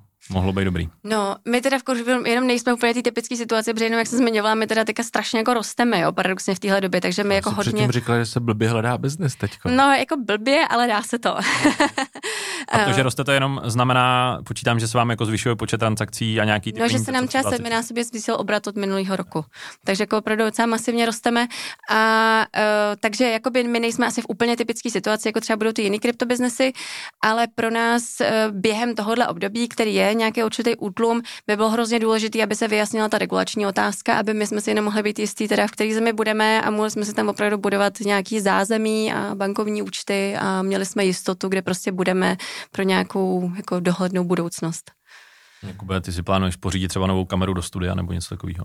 být dobrý. No, my teda v kurzu jenom nejsme úplně té typické situace, protože jenom, jak jsem zmiňovala, my teda teďka strašně jako rosteme, jo, paradoxně v téhle době, takže my jako hodně... Předtím říkala, že se blbě hledá biznes teďka. No, jako blbě, ale dá se to. A to, že roste, to jenom znamená, počítám, že se vám jako zvyšuje počet transakcí a nějaký... No, že se nám třeba 7násobně zvýšil obrat od minulého roku. Takže jako opravdu docela masivně rosteme a takže jako by my nejsme asi v úplně typické situaci, jako třeba budou ty jiné kryptobiznesy, ale pro nás během tohohle období, který je nějaký určitý útlum, by bylo hrozně důležitý, aby se vyjasnila ta regulační otázka, aby my jsme si jenom mohli být jistí, teda v který zemi budeme a mohli jsme si tam opravdu budovat nějaký zázemí a bankovní účty a měli jsme jistotu, kde prostě budeme pro nějakou jako dohlednou budoucnost. Jakube, ty si plánuješ pořídit třeba novou kameru do studia nebo něco takového?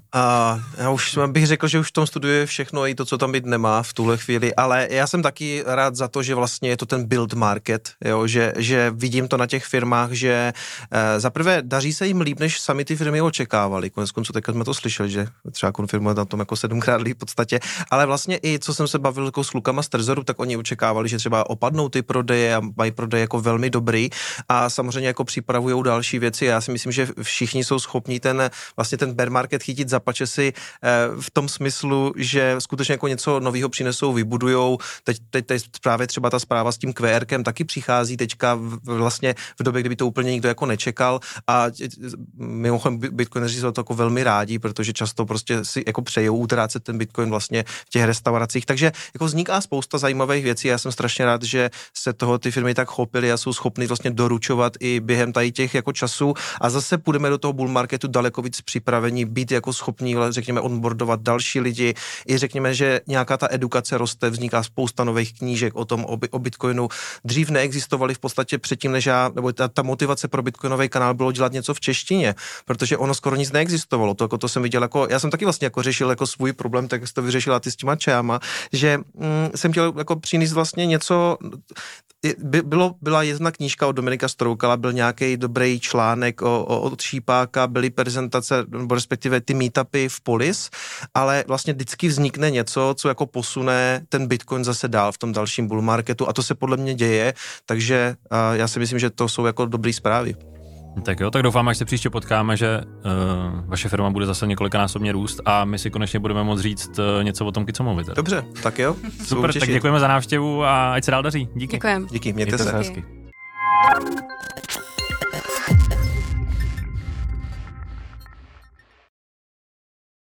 Já už bych řekl, že už v tom studiu je všechno i to, co tam být nemá v tuhle chvíli, ale já jsem taky rád za to, že vlastně je to ten build market, jo, že vidím to na těch firmách, že zaprvé daří se jim líp, než sami ty firmy očekávali. Koneckonců teď jsme to slyšeli, že třeba Confirmo na tom jako 7x líp v podstatě, ale vlastně i co jsem se bavil jako s klukama z Trezoru, tak oni očekávali, že třeba opadnou ty prodeje a mají prodeje jako velmi dobrý a samozřejmě jako připravujou další věci. Já si myslím, že všichni jsou schopni ten bear market chytit za pače si v tom smyslu, že skutečně jako něco nového přinesou, vybudujou. Teď právě třeba ta zpráva s tím QRkem taky přichází teďka vlastně v době, kdyby to úplně nikdo jako nečekal a mimochodem bitcoineři jsou to jako velmi rádi, protože často prostě si jako přejou utrácet ten bitcoin vlastně v těch restauracích. Takže jako vzniká spousta zajímavých věcí. Já jsem strašně rád, že se toho ty firmy tak chopily a jsou schopny vlastně doručovat i během tady těch jako času a zase půjdeme do toho bull marketu daleko víc připravení, být jako schopní, řekněme, onboardovat další lidi. I řekněme, že nějaká ta edukace roste, vzniká spousta nových knížek o tom, o Bitcoinu. Dřív neexistovaly v podstatě předtím, než ta motivace pro Bitcoinovej kanál bylo dělat něco v češtině, protože ono skoro nic neexistovalo. To jsem viděl, já jsem taky vlastně jako řešil jako svůj problém, tak jsem to vyřešila ty s těma čejama, že jsem chtěl jako přinést vlastně něco. Byla jedna knížka od Dominika Stroukala, byl nějaký dobrý článek od Šípáka, byly prezentace, nebo respektive ty meetupy v Polis, ale vlastně vždycky vznikne něco, co jako posune ten Bitcoin zase dál v tom dalším bull marketu a to se podle mě děje, takže já si myslím, že to jsou jako dobrý zprávy. Tak jo, tak doufám, až se příště potkáme, že vaše firma bude zase několikanásobně růst a my si konečně budeme moct říct něco o tom Kicomovi. Dobře, tak jo. Super, tak děkujeme za návštěvu a ať se dál daří. Díky. Děkujeme. Díky, mějte se hezky.